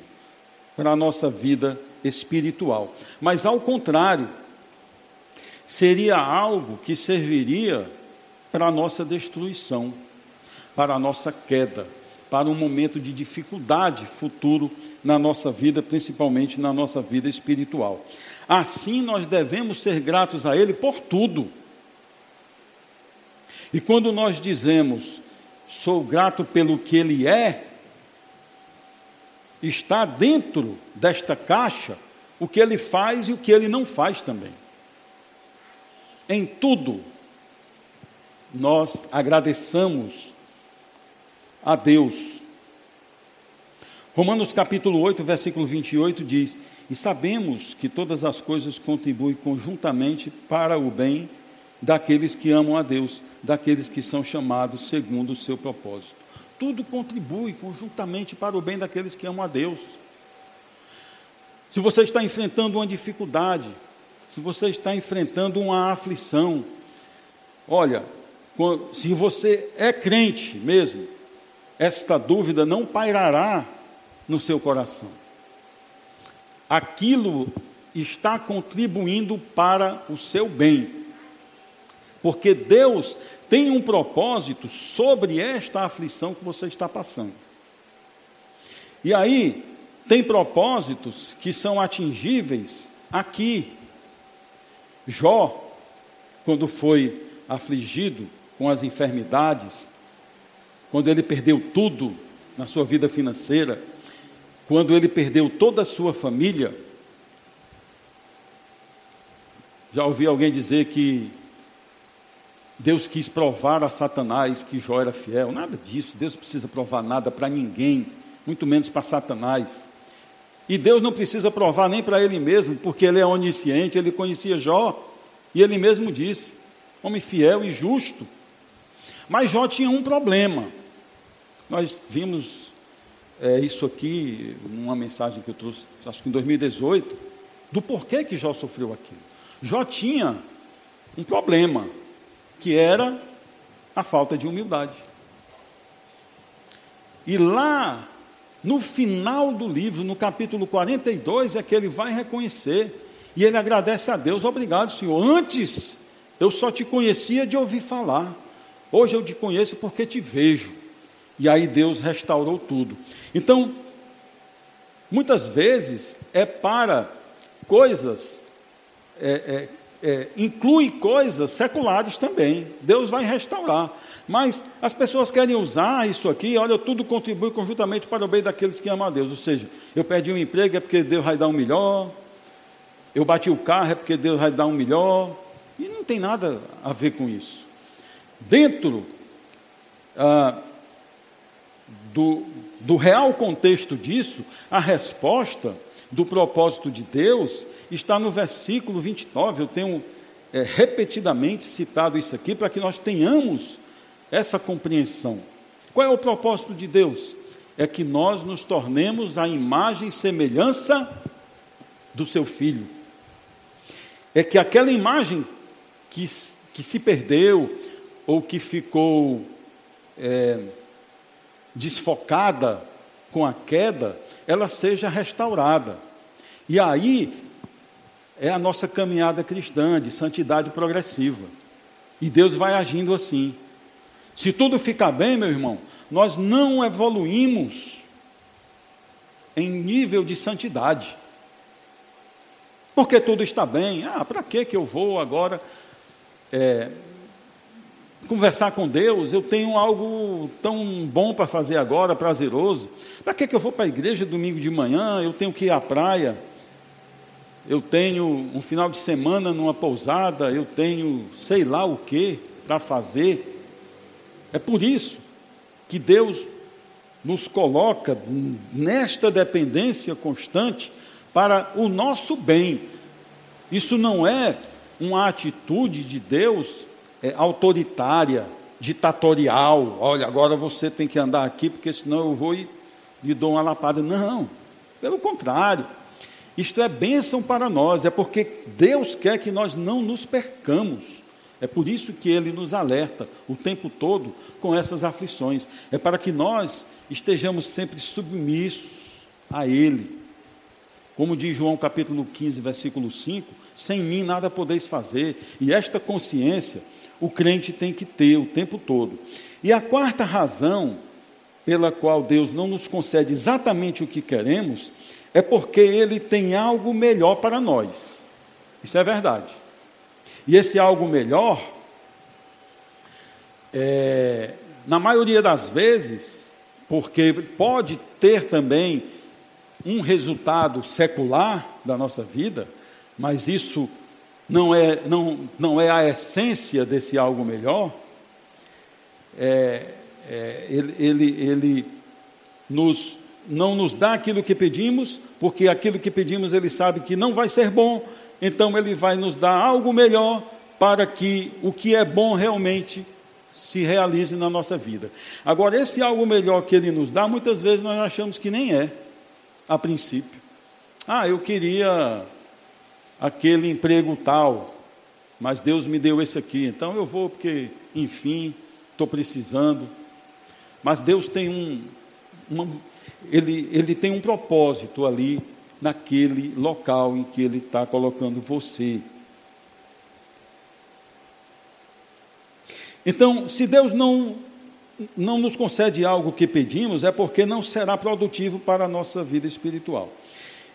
para a nossa vida espiritual. Mas, ao contrário, seria algo que serviria para a nossa destruição, para a nossa queda, para um momento de dificuldade futuro na nossa vida, principalmente na nossa vida espiritual. Assim, nós devemos ser gratos a Ele por tudo. E quando nós dizemos, sou grato pelo que Ele é, está dentro desta caixa o que Ele faz e o que Ele não faz também. Em tudo, nós agradecemos a Deus. Romanos capítulo oito, versículo vinte e oito diz, e sabemos que todas as coisas contribuem conjuntamente para o bem daqueles que amam a Deus, daqueles que são chamados segundo o seu propósito. Tudo contribui conjuntamente para o bem daqueles que amam a Deus. Se você está enfrentando uma dificuldade, se você está enfrentando uma aflição, olha, se você é crente mesmo, esta dúvida não pairará no seu coração. Aquilo está contribuindo para o seu bem, porque Deus tem um propósito sobre esta aflição que você está passando. E aí, tem propósitos que são atingíveis aqui. Jó, quando foi afligido com as enfermidades, quando ele perdeu tudo na sua vida financeira, quando ele perdeu toda a sua família, já ouvi alguém dizer que Deus quis provar a Satanás que Jó era fiel. Nada disso, Deus não precisa provar nada para ninguém, muito menos para Satanás. E Deus não precisa provar nem para Ele mesmo, porque Ele é onisciente, Ele conhecia Jó, e Ele mesmo disse, homem fiel e justo. Mas Jó tinha um problema. Nós vimos é, isso aqui, numa mensagem que eu trouxe, acho que em dois mil e dezoito, do porquê que Jó sofreu aquilo. Jó tinha um problema, que era a falta de humildade. E lá, no final do livro, no capítulo quarenta e dois, é que ele vai reconhecer, e ele agradece a Deus, obrigado, Senhor, antes eu só te conhecia de ouvir falar, hoje eu te conheço porque te vejo. E aí Deus restaurou tudo. Então, muitas vezes é para coisas, é, é, é, inclui coisas seculares também, Deus vai restaurar. Mas as pessoas querem usar isso aqui, olha, tudo contribui conjuntamente para o bem daqueles que amam a Deus. Ou seja, eu perdi um emprego, é porque Deus vai dar um melhor, eu bati o carro, é porque Deus vai dar um melhor, e não tem nada a ver com isso. Dentro ah, do, do real contexto disso, a resposta do propósito de Deus está no versículo vinte e nove, eu tenho é, repetidamente citado isso aqui, para que nós tenhamos essa compreensão. Qual é o propósito de Deus? É que nós nos tornemos a imagem e semelhança do seu Filho. É que aquela imagem que, que se perdeu, ou que ficou é, desfocada com a queda, ela seja restaurada. E aí é a nossa caminhada cristã de santidade progressiva. E Deus vai agindo assim. Se tudo ficar bem, meu irmão, nós não evoluímos em nível de santidade. Porque tudo está bem. Ah, para que que eu vou agora é, conversar com Deus? Eu tenho algo tão bom para fazer agora, prazeroso. Para que que eu vou para a igreja domingo de manhã? Eu tenho que ir à praia. eu tenho um final de semana numa pousada, eu tenho sei lá o que para fazer. É por isso que Deus nos coloca nesta dependência constante para o nosso bem. Isso não é uma atitude de Deus é, autoritária, ditatorial. Olha, agora você tem que andar aqui, porque senão eu vou e lhe dou uma lapada. Não, pelo contrário. Isto é bênção para nós, é porque Deus quer que nós não nos percamos. É por isso que Ele nos alerta o tempo todo com essas aflições. É para que nós estejamos sempre submissos a Ele. Como diz João capítulo quinze, versículo cinco, sem mim nada podeis fazer. E esta consciência o crente tem que ter o tempo todo. E a quarta razão pela qual Deus não nos concede exatamente o que queremos é porque Ele tem algo melhor para nós. Isso é verdade. E esse algo melhor, é, na maioria das vezes, porque pode ter também um resultado secular da nossa vida, mas isso não é, não, não é a essência desse algo melhor, é, é, ele, ele, ele nos... não nos dá aquilo que pedimos, porque aquilo que pedimos Ele sabe que não vai ser bom, então Ele vai nos dar algo melhor para que o que é bom realmente se realize na nossa vida. Agora, esse algo melhor que Ele nos dá, muitas vezes nós achamos que nem é, a princípio. Ah, eu queria aquele emprego tal, mas Deus me deu esse aqui, então eu vou porque, enfim, estou precisando. Mas Deus tem um... uma, Ele, ele tem um propósito ali naquele local em que Ele está colocando você. Então, se Deus não, não nos concede algo que pedimos, é porque não será produtivo para a nossa vida espiritual.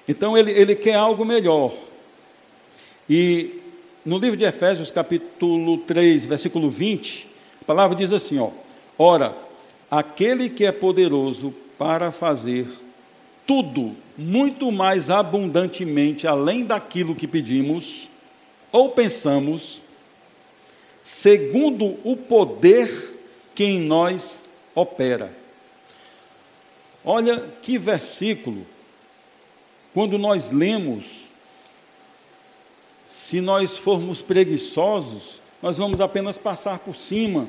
Então, ele, ele quer algo melhor. E no livro de Efésios, capítulo três, versículo vinte, a palavra diz assim, ó, ora, aquele que é poderoso para fazer tudo muito mais abundantemente, além daquilo que pedimos ou pensamos, segundo o poder que em nós opera. Olha que versículo, quando nós lemos, se nós formos preguiçosos, nós vamos apenas passar por cima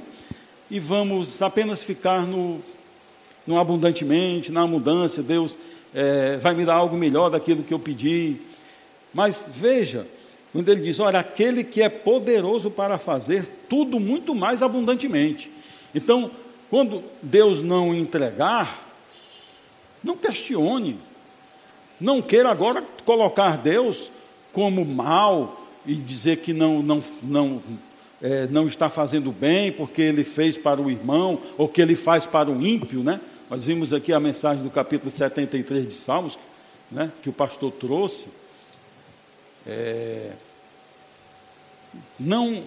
e vamos apenas ficar no... não abundantemente, na abundância, Deus é, vai me dar algo melhor daquilo que eu pedi. Mas veja, quando Ele diz, olha, aquele que é poderoso para fazer tudo muito mais abundantemente. Então, quando Deus não entregar, não questione, não queira agora colocar Deus como mal e dizer que não, não, não, é, não está fazendo bem porque Ele fez para o irmão, ou que Ele faz para o ímpio, né? Nós vimos aqui a mensagem do capítulo setenta e três de Salmos, né, que o pastor trouxe. É, não,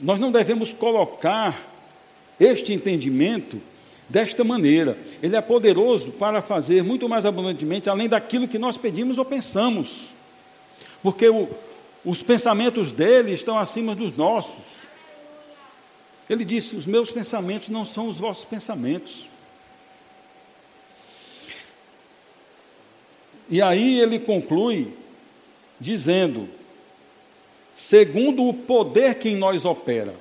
nós não devemos colocar este entendimento desta maneira. Ele é poderoso para fazer muito mais abundantemente, além daquilo que nós pedimos ou pensamos. Porque o, os pensamentos dEle estão acima dos nossos. Ele disse, os meus pensamentos não são os vossos pensamentos. E aí ele conclui dizendo, segundo o poder que em nós opera.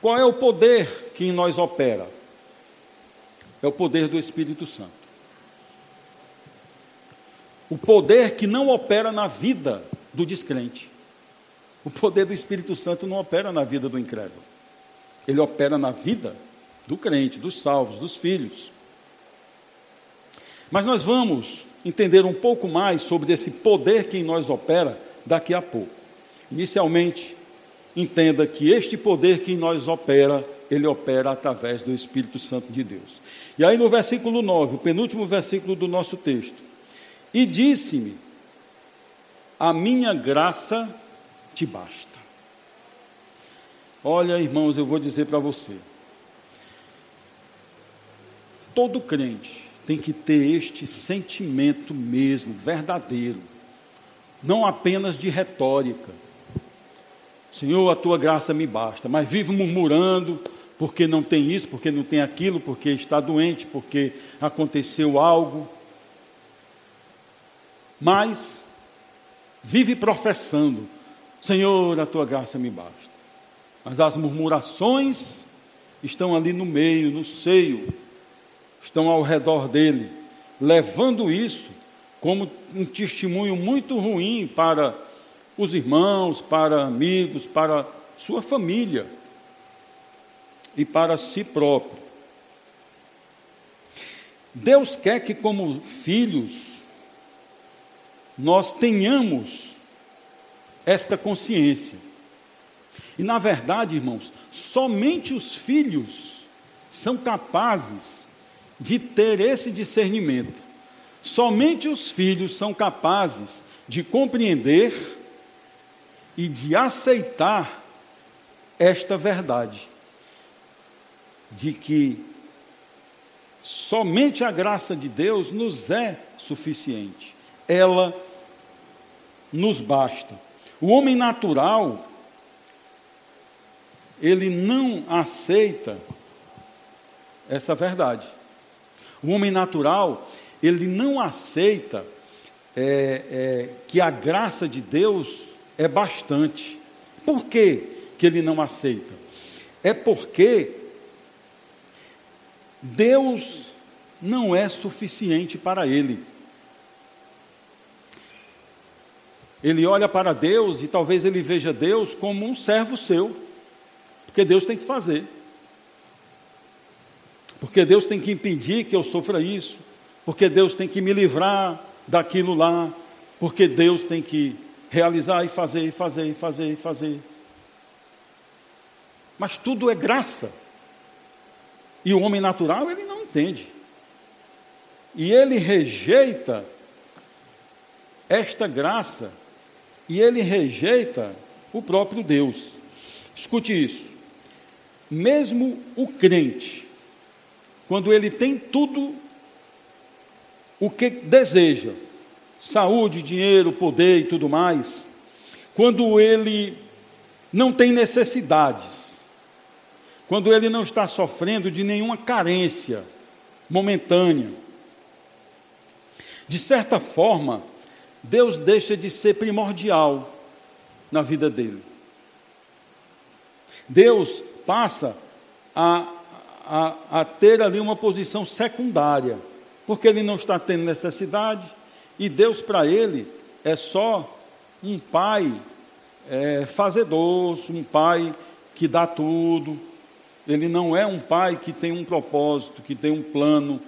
Qual é o poder que em nós opera? É o poder do Espírito Santo. O poder que não opera na vida do descrente. O poder do Espírito Santo não opera na vida do incrédulo. Ele opera na vida do crente, dos salvos, dos filhos. Mas nós vamos entender um pouco mais sobre esse poder que em nós opera daqui a pouco. Inicialmente, entenda que este poder que em nós opera, ele opera através do Espírito Santo de Deus. E aí no versículo nove, o penúltimo versículo do nosso texto, e disse-me, a minha graça te basta. Olha, irmãos, eu vou dizer para você, todo crente tem que ter este sentimento mesmo, verdadeiro. não apenas de retórica. Senhor, a tua graça me basta, mas vivo murmurando, porque não tem isso, porque não tem aquilo, porque está doente, porque aconteceu algo. Mas vive professando, Senhor, a tua graça me basta. Mas as murmurações estão ali no meio, no seio, estão ao redor dele, levando isso como um testemunho muito ruim para os irmãos, para amigos, para sua família e para si próprio. Deus quer que, como filhos, nós tenhamos esta consciência. E, na verdade, irmãos, somente os filhos são capazes de ter esse discernimento. Somente os filhos são capazes de compreender e de aceitar esta verdade, de que somente a graça de Deus nos é suficiente. Ela nos basta. O homem natural, ele não aceita essa verdade. O homem natural, ele não aceita é, é, que a graça de Deus é bastante. Por que que ele não aceita? É porque Deus não é suficiente para ele. Ele olha para Deus e talvez ele veja Deus como um servo seu, porque Deus tem que fazer, porque Deus tem que impedir que eu sofra isso, porque Deus tem que me livrar daquilo lá, porque Deus tem que realizar e fazer, e fazer, e fazer, e fazer. Mas tudo é graça. E o homem natural, ele não entende. E ele rejeita esta graça. E ele rejeita o próprio Deus. Escute isso. Mesmo o crente, quando ele tem tudo o que deseja, saúde, dinheiro, poder e tudo mais, quando ele não tem necessidades, quando ele não está sofrendo de nenhuma carência momentânea, de certa forma, Deus deixa de ser primordial na vida dele. Deus passa a, a, a ter ali uma posição secundária, porque ele não está tendo necessidade. E Deus, para ele, é só um pai é, fazedoso, um pai que dá tudo. Ele não é um pai que tem um propósito, que tem um plano,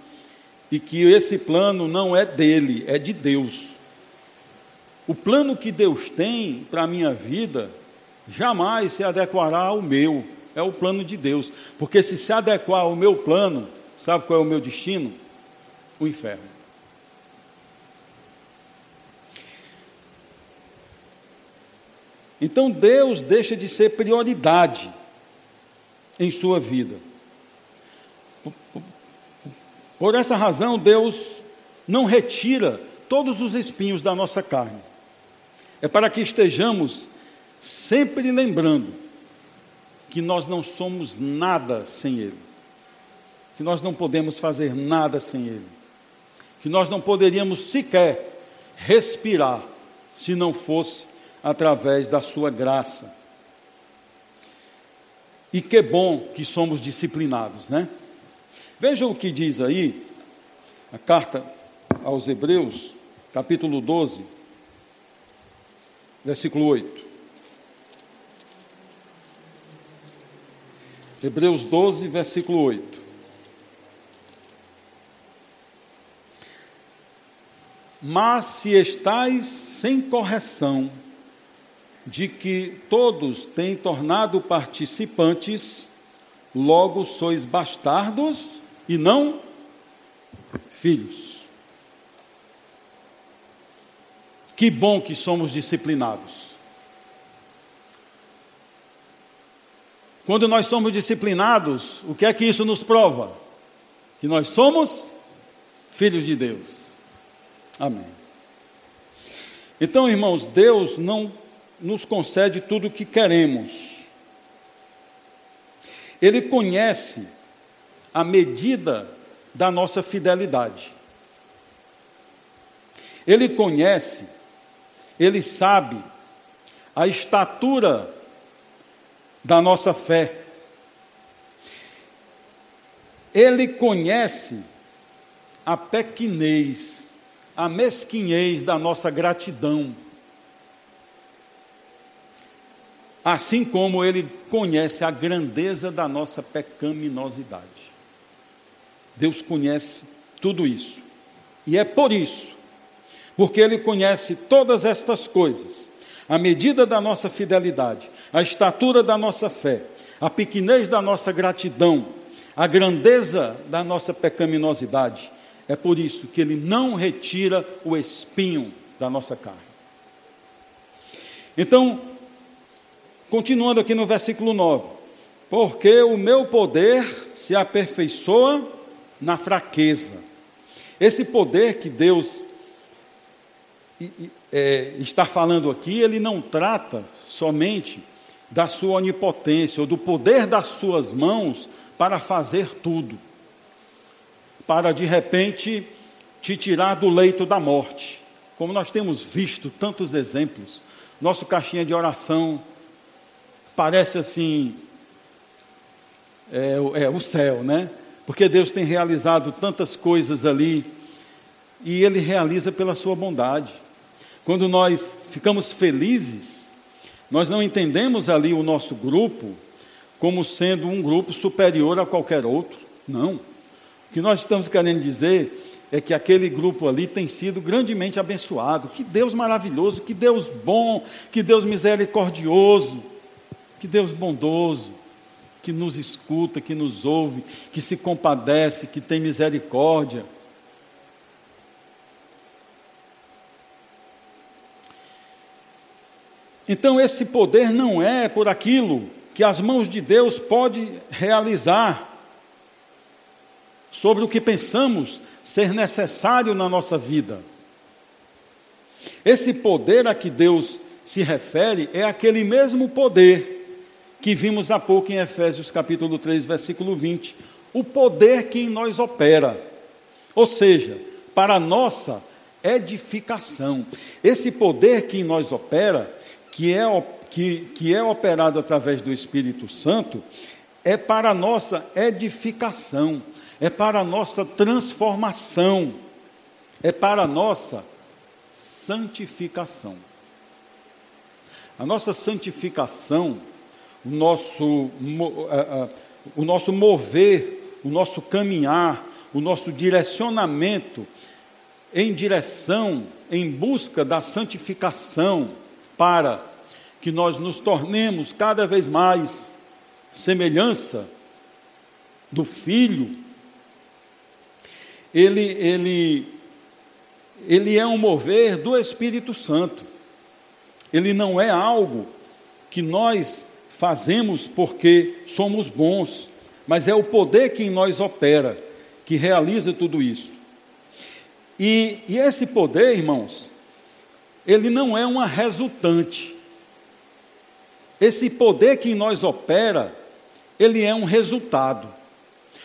e que esse plano não é dele, é de Deus. O plano que Deus tem para a minha vida jamais se adequará ao meu, é o plano de Deus. Porque se se adequar ao meu plano, sabe qual é o meu destino? O inferno. Então, Deus deixa de ser prioridade em sua vida. Por essa razão, Deus não retira todos os espinhos da nossa carne. É para que estejamos sempre lembrando que nós não somos nada sem Ele, que nós não podemos fazer nada sem Ele, que nós não poderíamos sequer respirar se não fosse através da sua graça. E que bom que somos disciplinados, né? Veja o que diz aí a carta aos Hebreus, capítulo doze, versículo oito. Hebreus doze, versículo oito. Mas se estais sem correção, de que todos têm tornado participantes, logo sois bastardos e não filhos. Que bom que somos disciplinados. Quando nós somos disciplinados, o que é que isso nos prova? Que nós somos filhos de Deus. Amém. Então, irmãos, Deus não nos concede tudo o que queremos. Ele conhece a medida da nossa fidelidade. Ele conhece, ele sabe a estatura da nossa fé. Ele conhece a pequenez, a mesquinhez da nossa gratidão, assim como ele conhece a grandeza da nossa pecaminosidade. Deus conhece tudo isso, e é por isso, porque ele conhece todas estas coisas, a medida da nossa fidelidade, a estatura da nossa fé, a pequenez da nossa gratidão, a grandeza da nossa pecaminosidade. É por isso que ele não retira o espinho da nossa carne. Então, continuando aqui no versículo nove. Porque o meu poder se aperfeiçoa na fraqueza. Esse poder que Deus é, está falando aqui, ele não trata somente da sua onipotência, ou do poder das suas mãos para fazer tudo, para de repente te tirar do leito da morte, como nós temos visto tantos exemplos. Nosso caixinha de oração parece assim, é, é o céu, né? Porque Deus tem realizado tantas coisas ali, e Ele realiza pela sua bondade. Quando nós ficamos felizes, nós não entendemos ali o nosso grupo como sendo um grupo superior a qualquer outro, não. O que nós estamos querendo dizer é que aquele grupo ali tem sido grandemente abençoado. Que Deus maravilhoso, que Deus bom, que Deus misericordioso, que Deus bondoso, que nos escuta, que nos ouve, que se compadece, que tem misericórdia. Então, esse poder não é por aquilo que as mãos de Deus podem realizar, sobre o que pensamos ser necessário na nossa vida. Esse poder a que Deus se refere é aquele mesmo poder que vimos há pouco em Efésios capítulo três, versículo vinte, o poder que em nós opera, ou seja, para a nossa edificação. Esse poder que em nós opera, que é, que, que é operado através do Espírito Santo, é para a nossa edificação, é para a nossa transformação, é para a nossa santificação. A nossa santificação, o nosso, o nosso mover, o nosso caminhar, o nosso direcionamento em direção, em busca da santificação, para que nós nos tornemos cada vez mais semelhança do Filho. Ele, ele, ele é um mover do Espírito Santo. Ele não é algo que nós fazemos porque somos bons, mas é o poder que em nós opera, que realiza tudo isso. E, e esse poder, irmãos, ele não é uma resultante. Esse poder que em nós opera, ele é um resultado.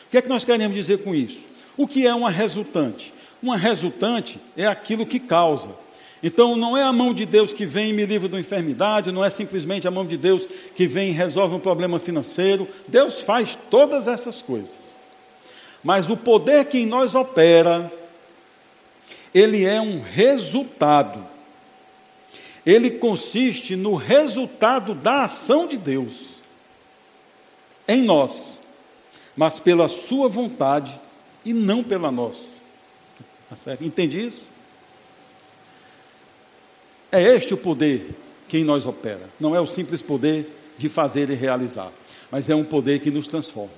O que é que nós queremos dizer com isso? O que é uma resultante? Uma resultante é aquilo que causa. Então, não é a mão de Deus que vem e me livra de uma enfermidade, não é simplesmente a mão de Deus que vem e resolve um problema financeiro. Deus faz todas essas coisas. Mas o poder que em nós opera, ele é um resultado. Ele consiste no resultado da ação de Deus em nós, mas pela sua vontade e não pela nossa. Entende isso? É este o poder que em nós opera. Não é o simples poder de fazer e realizar, mas é um poder que nos transforma.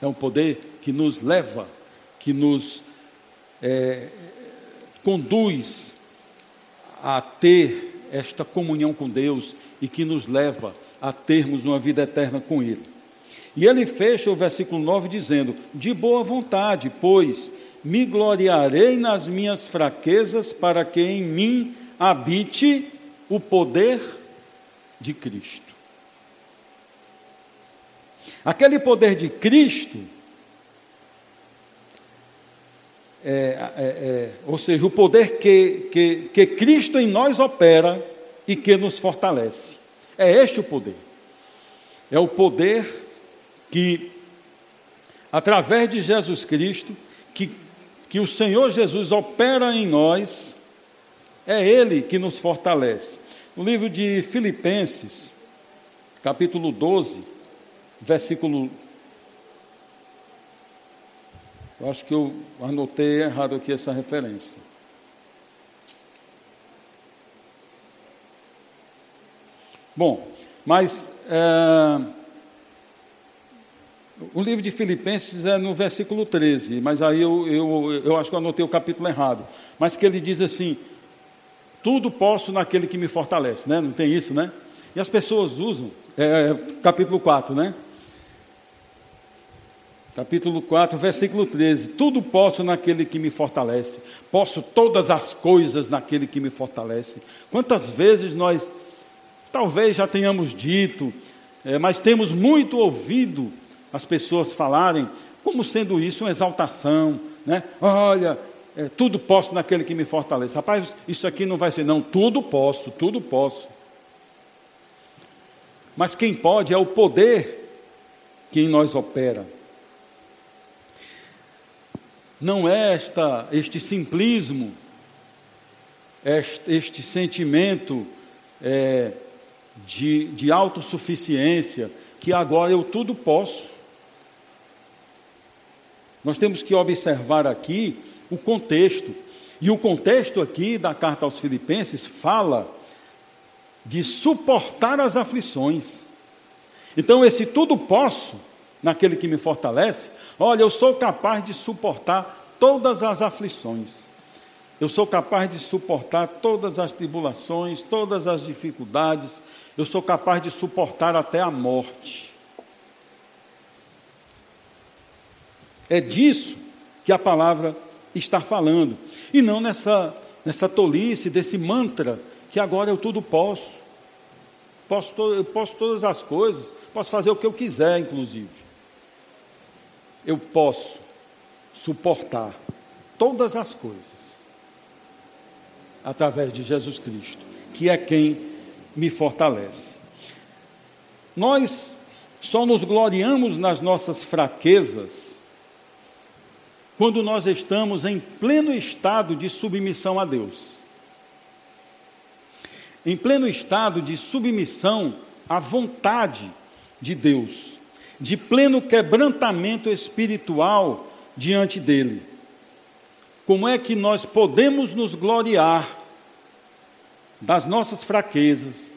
É um poder que nos leva, que nos é, conduz a ter esta comunhão com Deus e que nos leva a termos uma vida eterna com Ele. E ele fecha o versículo nove dizendo: de boa vontade, pois, me gloriarei nas minhas fraquezas, para que em mim habite o poder de Cristo. Aquele poder de Cristo, é, é, é, ou seja, o poder que, que, que Cristo em nós opera e que nos fortalece. É este o poder. É o poder que, através de Jesus Cristo, que, que o Senhor Jesus opera em nós, é Ele que nos fortalece. No livro de Filipenses, capítulo doze, versículo... Eu acho que eu anotei errado aqui essa referência. Bom, mas... É... O livro de Filipenses é no versículo treze, mas aí eu, eu, eu acho que eu anotei o capítulo errado. Mas que ele diz assim, tudo posso naquele que me fortalece, né? Não tem isso, né? E as pessoas usam, é, capítulo quatro, né? Capítulo quatro, versículo treze. Tudo posso naquele que me fortalece. Posso todas as coisas naquele que me fortalece. Quantas vezes nós, talvez já tenhamos dito, é, mas temos muito ouvido as pessoas falarem, como sendo isso uma exaltação, né? Olha, é, tudo posso naquele que me fortalece. Rapaz, isso aqui não vai ser, não, tudo posso, tudo posso. Mas quem pode é o poder que em nós opera. Não é esta, este simplismo, este, este sentimento é, de, de autossuficiência, que agora eu tudo posso. Nós temos que observar aqui o contexto. E o contexto aqui da carta aos Filipenses fala de suportar as aflições. Então, esse tudo posso, naquele que me fortalece, olha, eu sou capaz de suportar todas as aflições. Eu sou capaz de suportar todas as tribulações, todas as dificuldades. Eu sou capaz de suportar até a morte. É disso que a palavra está falando. E não nessa, nessa tolice, desse mantra, que agora eu tudo posso. Posso to- eu posso todas as coisas. Posso fazer o que eu quiser, inclusive. Eu posso suportar todas as coisas através de Jesus Cristo, que é quem me fortalece. Nós só nos gloriamos nas nossas fraquezas quando nós estamos em pleno estado de submissão a Deus, em pleno estado de submissão à vontade de Deus, de pleno quebrantamento espiritual diante dele. Como é que nós podemos nos gloriar das nossas fraquezas,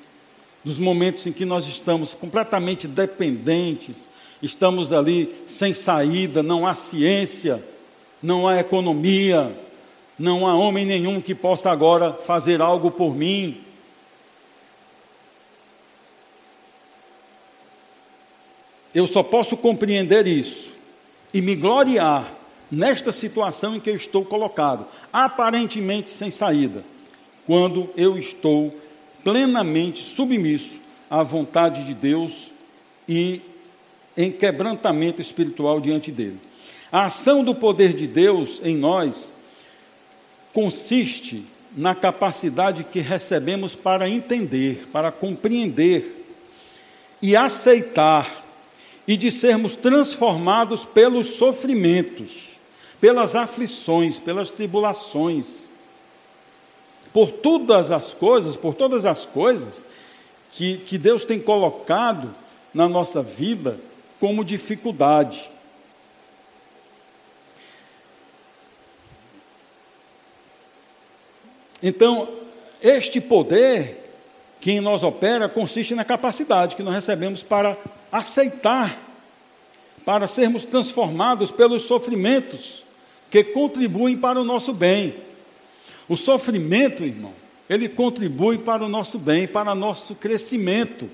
dos momentos em que nós estamos completamente dependentes, estamos ali sem saída, não há ciência, não há economia, não há homem nenhum que possa agora fazer algo por mim. Eu só posso compreender isso e me gloriar nesta situação em que eu estou colocado, aparentemente sem saída, quando eu estou plenamente submisso à vontade de Deus e em quebrantamento espiritual diante dele. A ação do poder de Deus em nós consiste na capacidade que recebemos para entender, para compreender e aceitar e de sermos transformados pelos sofrimentos, pelas aflições, pelas tribulações, por todas as coisas, por todas as coisas que, que Deus tem colocado na nossa vida como dificuldade. Então, este poder que em nós opera consiste na capacidade que nós recebemos para aceitar, para sermos transformados pelos sofrimentos que contribuem para o nosso bem. O sofrimento, irmão, ele contribui para o nosso bem, para o nosso crescimento,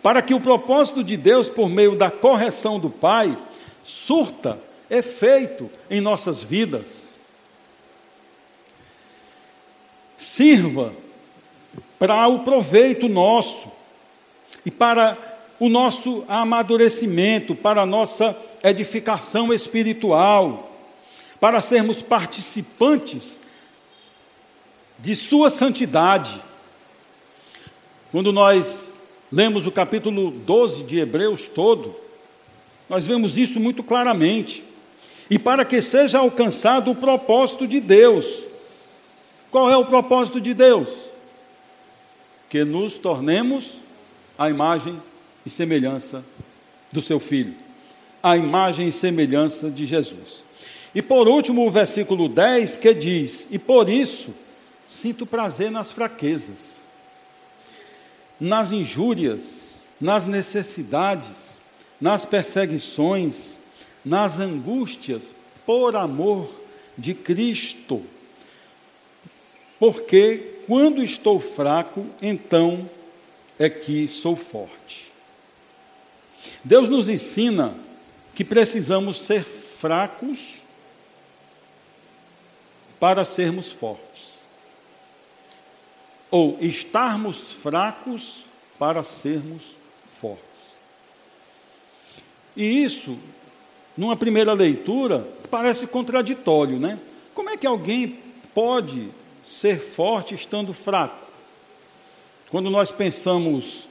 para que o propósito de Deus, por meio da correção do Pai, surta efeito em nossas vidas. sirva para o proveito nosso e para o nosso amadurecimento, para a nossa edificação espiritual, para sermos participantes de sua santidade. Quando nós lemos o capítulo doze de Hebreus todo, nós vemos isso muito claramente. E para que seja alcançado o propósito de Deus. Qual é o propósito de Deus? Que nos tornemos a imagem e semelhança do seu Filho, a imagem e semelhança de Jesus. E por último, o versículo dez, que diz: e por isso sinto prazer nas fraquezas, nas injúrias, nas necessidades, nas perseguições, nas angústias, por amor de Cristo. Porque quando estou fraco, então é que sou forte. Deus nos ensina que precisamos ser fracos para sermos fortes, ou estarmos fracos para sermos fortes. E isso, numa primeira leitura, parece contraditório, né? Como é que alguém pode ser forte estando fraco? Quando nós pensamos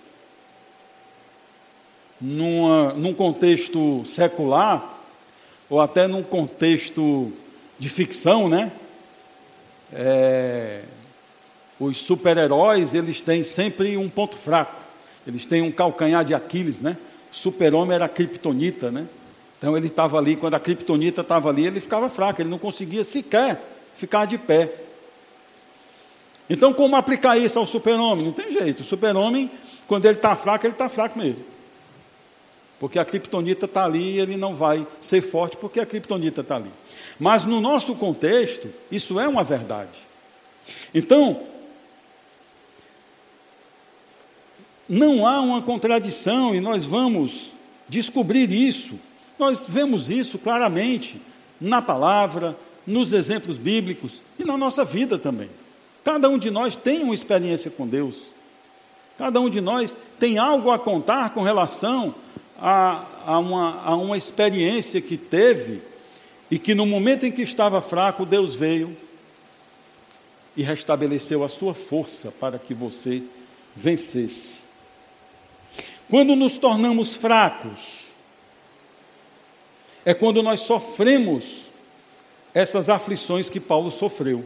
numa, num contexto secular, ou até num contexto de ficção, né? É, os super-heróis, eles têm sempre um ponto fraco, eles têm um calcanhar de Aquiles, né? O super-homem era a Kryptonita, né? Então ele estava ali, quando a Kryptonita estava ali, ele ficava fraco, ele não conseguia sequer ficar de pé. Então, como aplicar isso ao super-homem? Não tem jeito. O super-homem, quando ele está fraco, ele está fraco mesmo. Porque a Kryptonita está ali e ele não vai ser forte porque a Kryptonita está ali. Mas no nosso contexto, isso é uma verdade. Então, não há uma contradição e nós vamos descobrir isso. Nós vemos isso claramente na palavra, nos exemplos bíblicos e na nossa vida também. Cada um de nós tem uma experiência com Deus. Cada um de nós tem algo a contar com relação a, a, uma, a uma experiência que teve e que no momento em que estava fraco, Deus veio e restabeleceu a sua força para que você vencesse. Quando nos tornamos fracos, é quando nós sofremos essas aflições que Paulo sofreu,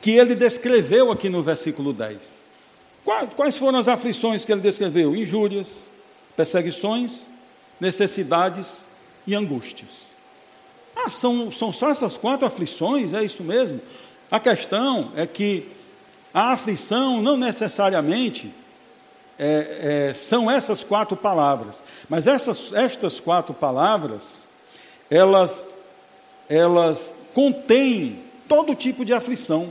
que ele descreveu aqui no versículo dez. Quais foram as aflições que ele descreveu? Injúrias, perseguições, necessidades e angústias. Ah, são, são só essas quatro aflições? É isso mesmo? A questão é que a aflição não necessariamente é, é, são essas quatro palavras, mas essas, estas quatro palavras, elas, elas contêm todo tipo de aflição.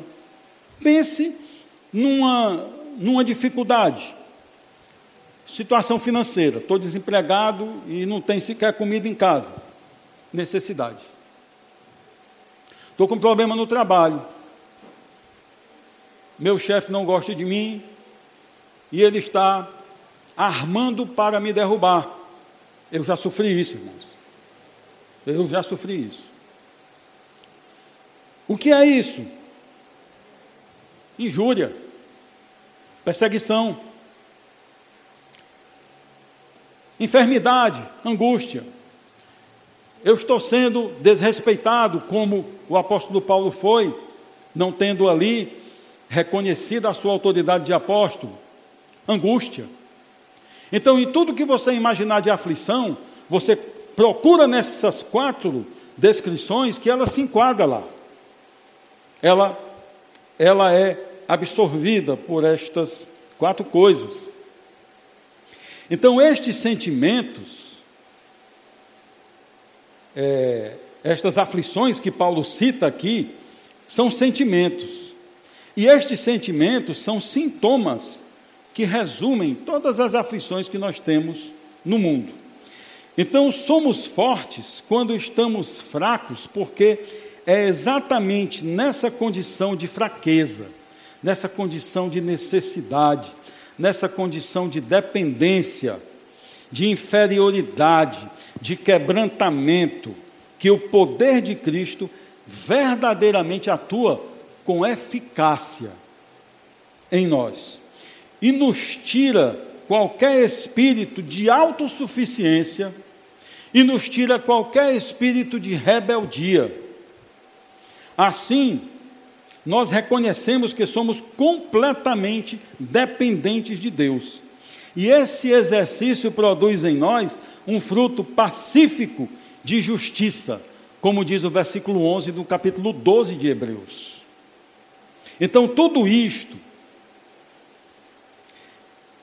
Pense numa, numa dificuldade, situação financeira, estou desempregado e não tem sequer comida em casa, necessidade. Estou com problema no trabalho, meu chefe não gosta de mim e ele está armando para me derrubar. Eu já sofri isso, irmãos, eu já sofri isso. O que é isso? Injúria, perseguição, enfermidade, angústia. Eu estou sendo desrespeitado, como o apóstolo Paulo foi, não tendo ali reconhecida a sua autoridade de apóstolo. Angústia. Então, em tudo que você imaginar de aflição, você procura nessas quatro descrições que ela se enquadra lá. Ela ela é absorvida por estas quatro coisas. Então, estes sentimentos, é, estas aflições que Paulo cita aqui, são sentimentos. E estes sentimentos são sintomas que resumem todas as aflições que nós temos no mundo. Então, somos fortes quando estamos fracos, porque é exatamente nessa condição de fraqueza, nessa condição de necessidade, nessa condição de dependência, de inferioridade, de quebrantamento, que o poder de Cristo verdadeiramente atua com eficácia em nós e nos tira qualquer espírito de autossuficiência e nos tira qualquer espírito de rebeldia. Assim, nós reconhecemos que somos completamente dependentes de Deus. E esse exercício produz em nós um fruto pacífico de justiça, como diz o versículo onze do capítulo doze de Hebreus. Então, tudo isto,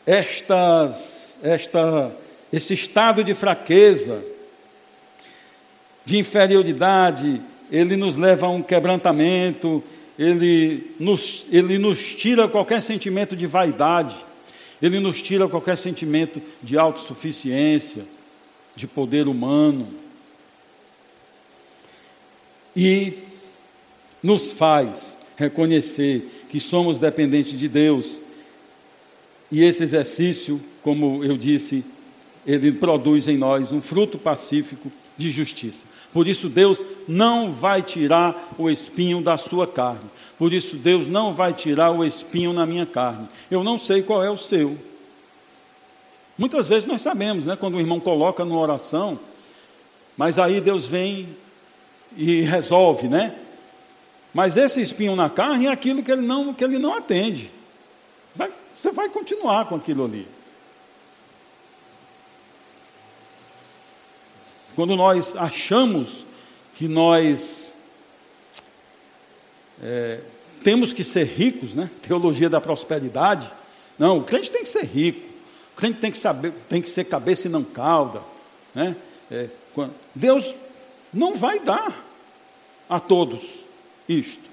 estas, esta, esse estado de fraqueza, de inferioridade, ele nos leva a um quebrantamento, ele nos, ele nos tira qualquer sentimento de vaidade, ele nos tira qualquer sentimento de autossuficiência, de poder humano, e nos faz reconhecer que somos dependentes de Deus. E esse exercício, como eu disse, ele produz em nós um fruto pacífico de justiça. Por isso Deus não vai tirar o espinho da sua carne. Por isso Deus não vai tirar o espinho na minha carne. Eu não sei qual é o seu. Muitas vezes nós sabemos, né, quando o irmão coloca numa oração, mas aí Deus vem e resolve, né? Mas esse espinho na carne é aquilo que ele não, que ele não atende. Vai, você vai continuar com aquilo ali. Quando nós achamos que nós é, temos que ser ricos, né? Teologia da prosperidade. Não, o crente tem que ser rico. O crente tem que saber, tem que ser cabeça e não cauda, né? É, quando, Deus não vai dar a todos isto.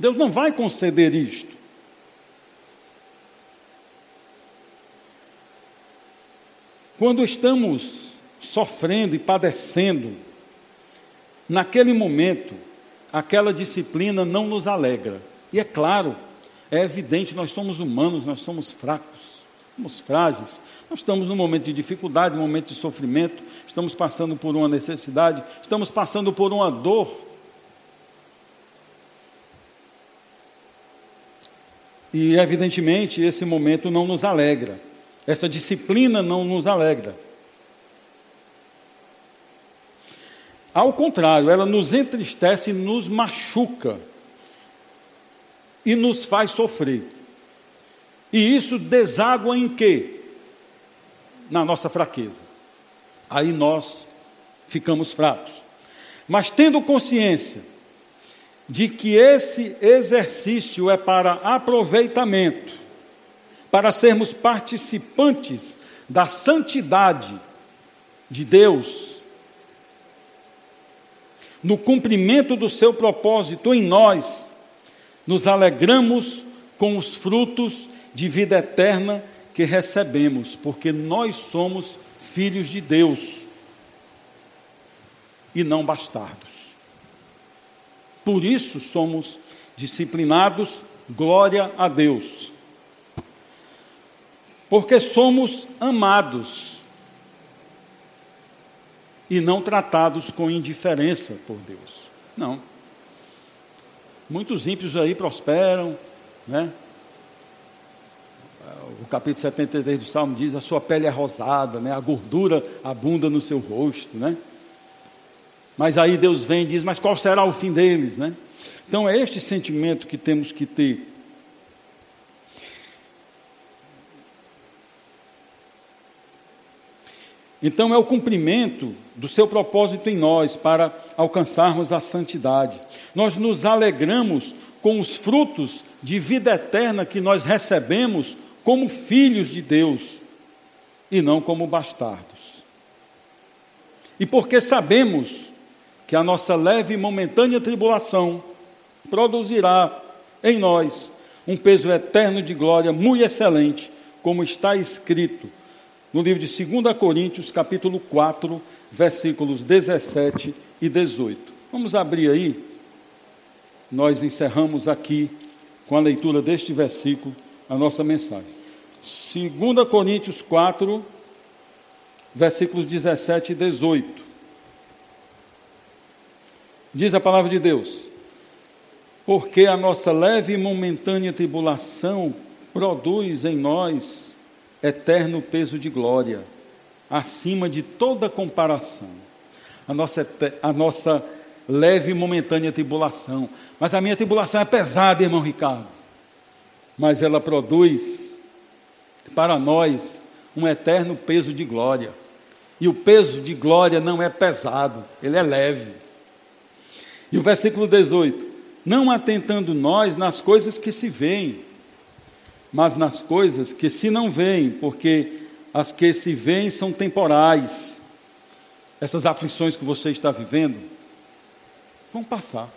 Deus não vai conceder isto. Quando estamos sofrendo e padecendo, naquele momento, aquela disciplina não nos alegra. E é claro, é evidente, nós somos humanos, nós somos fracos, somos frágeis, nós estamos num momento de dificuldade, num momento de sofrimento, estamos passando por uma necessidade, estamos passando por uma dor. E, evidentemente, esse momento não nos alegra, essa disciplina não nos alegra. Ao contrário, ela nos entristece, nos machuca e nos faz sofrer. E isso deságua em quê? Na nossa fraqueza. Aí nós ficamos fracos. Mas tendo consciência de que esse exercício é para aproveitamento, para sermos participantes da santidade de Deus, no cumprimento do seu propósito em nós, nos alegramos com os frutos de vida eterna que recebemos, porque nós somos filhos de Deus e não bastardos. Por isso somos disciplinados, glória a Deus. Porque somos amados e não tratados com indiferença por Deus. Não. Muitos ímpios aí prosperam, né? O capítulo setenta e três do Salmo diz: a sua pele é rosada, né? A gordura abunda no seu rosto, né? Mas aí Deus vem e diz: mas qual será o fim deles, né? Então é este sentimento que temos que ter. Então é o cumprimento do seu propósito em nós para alcançarmos a santidade. Nós nos alegramos com os frutos de vida eterna que nós recebemos como filhos de Deus e não como bastardos. E porque sabemos que a nossa leve e momentânea tribulação produzirá em nós um peso eterno de glória muito excelente, como está escrito no livro de segunda Coríntios, capítulo quatro, versículos dezessete e dezoito. Vamos abrir aí. Nós encerramos aqui com a leitura deste versículo a nossa mensagem. Segunda Coríntios quatro, versículos dezessete e dezoito. Diz a palavra de Deus: porque a nossa leve e momentânea tribulação produz em nós eterno peso de glória, acima de toda comparação. A nossa, a nossa leve e momentânea tribulação. Mas a minha tribulação é pesada, irmão Ricardo. Mas ela produz para nós um eterno peso de glória. E o peso de glória não é pesado, ele é leve. E o versículo dezoito: não atentando nós nas coisas que se veem, mas nas coisas que se não veem, porque as que se veem são temporais. Essas aflições que você está vivendo vão passar.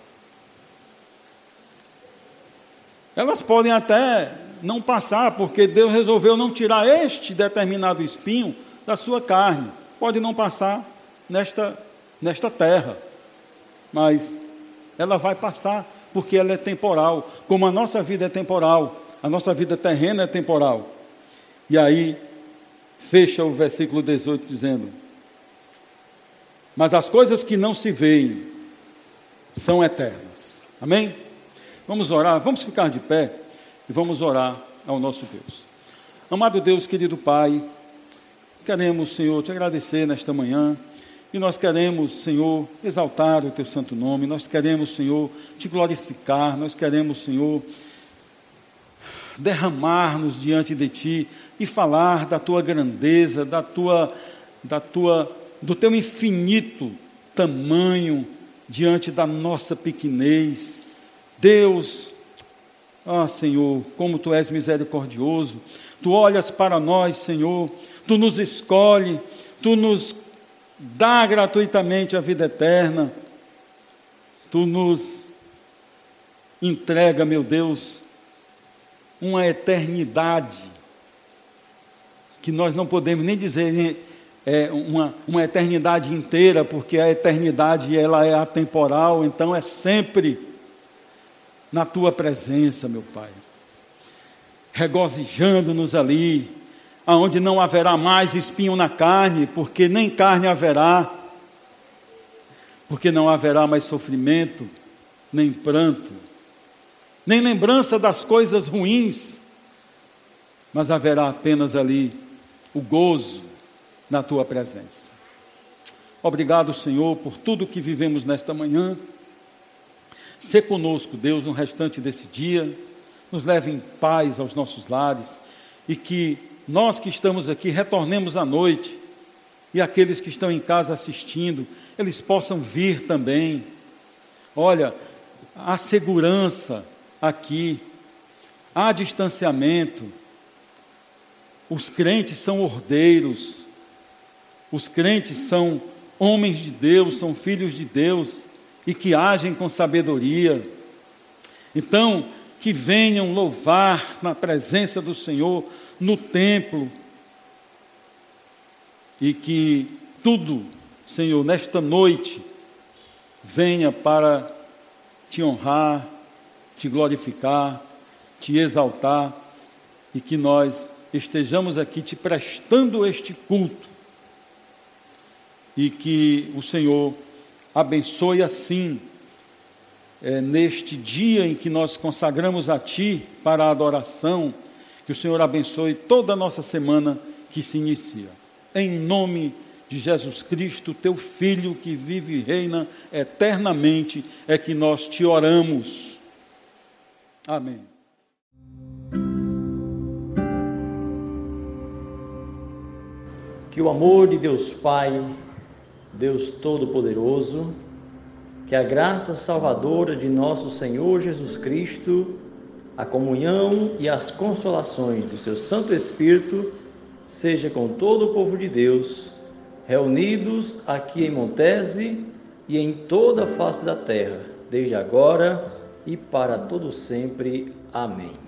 Elas podem até não passar, porque Deus resolveu não tirar este determinado espinho da sua carne. Pode não passar nesta, nesta terra, mas ela vai passar, porque ela é temporal. Como a nossa vida é temporal, a nossa vida terrena é temporal. E aí fecha o versículo dezoito dizendo: mas as coisas que não se veem são eternas. Amém? Vamos orar, vamos ficar de pé e vamos orar ao nosso Deus. Amado Deus, querido Pai, queremos, Senhor, te agradecer nesta manhã. E nós queremos, Senhor, exaltar o teu santo nome. Nós queremos, Senhor, te glorificar. Nós queremos, Senhor, derramar-nos diante de ti e falar da tua grandeza, da tua, da tua, do teu infinito tamanho diante da nossa pequenez. Deus, ah, Senhor, como tu és misericordioso. Tu olhas para nós, Senhor. Tu nos escolhe, tu nos dá gratuitamente a vida eterna. Tu nos entrega, meu Deus, uma eternidade que nós não podemos nem dizer é, uma, uma eternidade inteira, porque a eternidade ela é atemporal, então é sempre na tua presença, meu Pai, regozijando-nos ali, aonde não haverá mais espinho na carne, porque nem carne haverá, porque não haverá mais sofrimento, nem pranto, nem lembrança das coisas ruins, mas haverá apenas ali o gozo na tua presença. Obrigado, Senhor, por tudo que vivemos nesta manhã. Sê conosco, Deus, no restante desse dia, nos leve em paz aos nossos lares, e que nós que estamos aqui retornemos à noite, e aqueles que estão em casa assistindo, eles possam vir também. Olha, há segurança aqui, há distanciamento, os crentes são ordeiros, os crentes são homens de Deus, são filhos de Deus, e que agem com sabedoria. Então, que venham louvar na presença do Senhor, no templo, e que tudo, Senhor, nesta noite, venha para te honrar, te glorificar, te exaltar, e que nós estejamos aqui te prestando este culto, e que o Senhor abençoe assim, é, neste dia em que nós consagramos a ti para a adoração. Que o Senhor abençoe toda a nossa semana que se inicia. Em nome de Jesus Cristo, teu Filho, que vive e reina eternamente, é que nós te oramos. Amém. Que o amor de Deus Pai, Deus Todo-Poderoso, que a graça salvadora de nosso Senhor Jesus Cristo, a comunhão e as consolações do seu Santo Espírito seja com todo o povo de Deus, reunidos aqui em Montese e em toda a face da terra, desde agora e para todo sempre. Amém.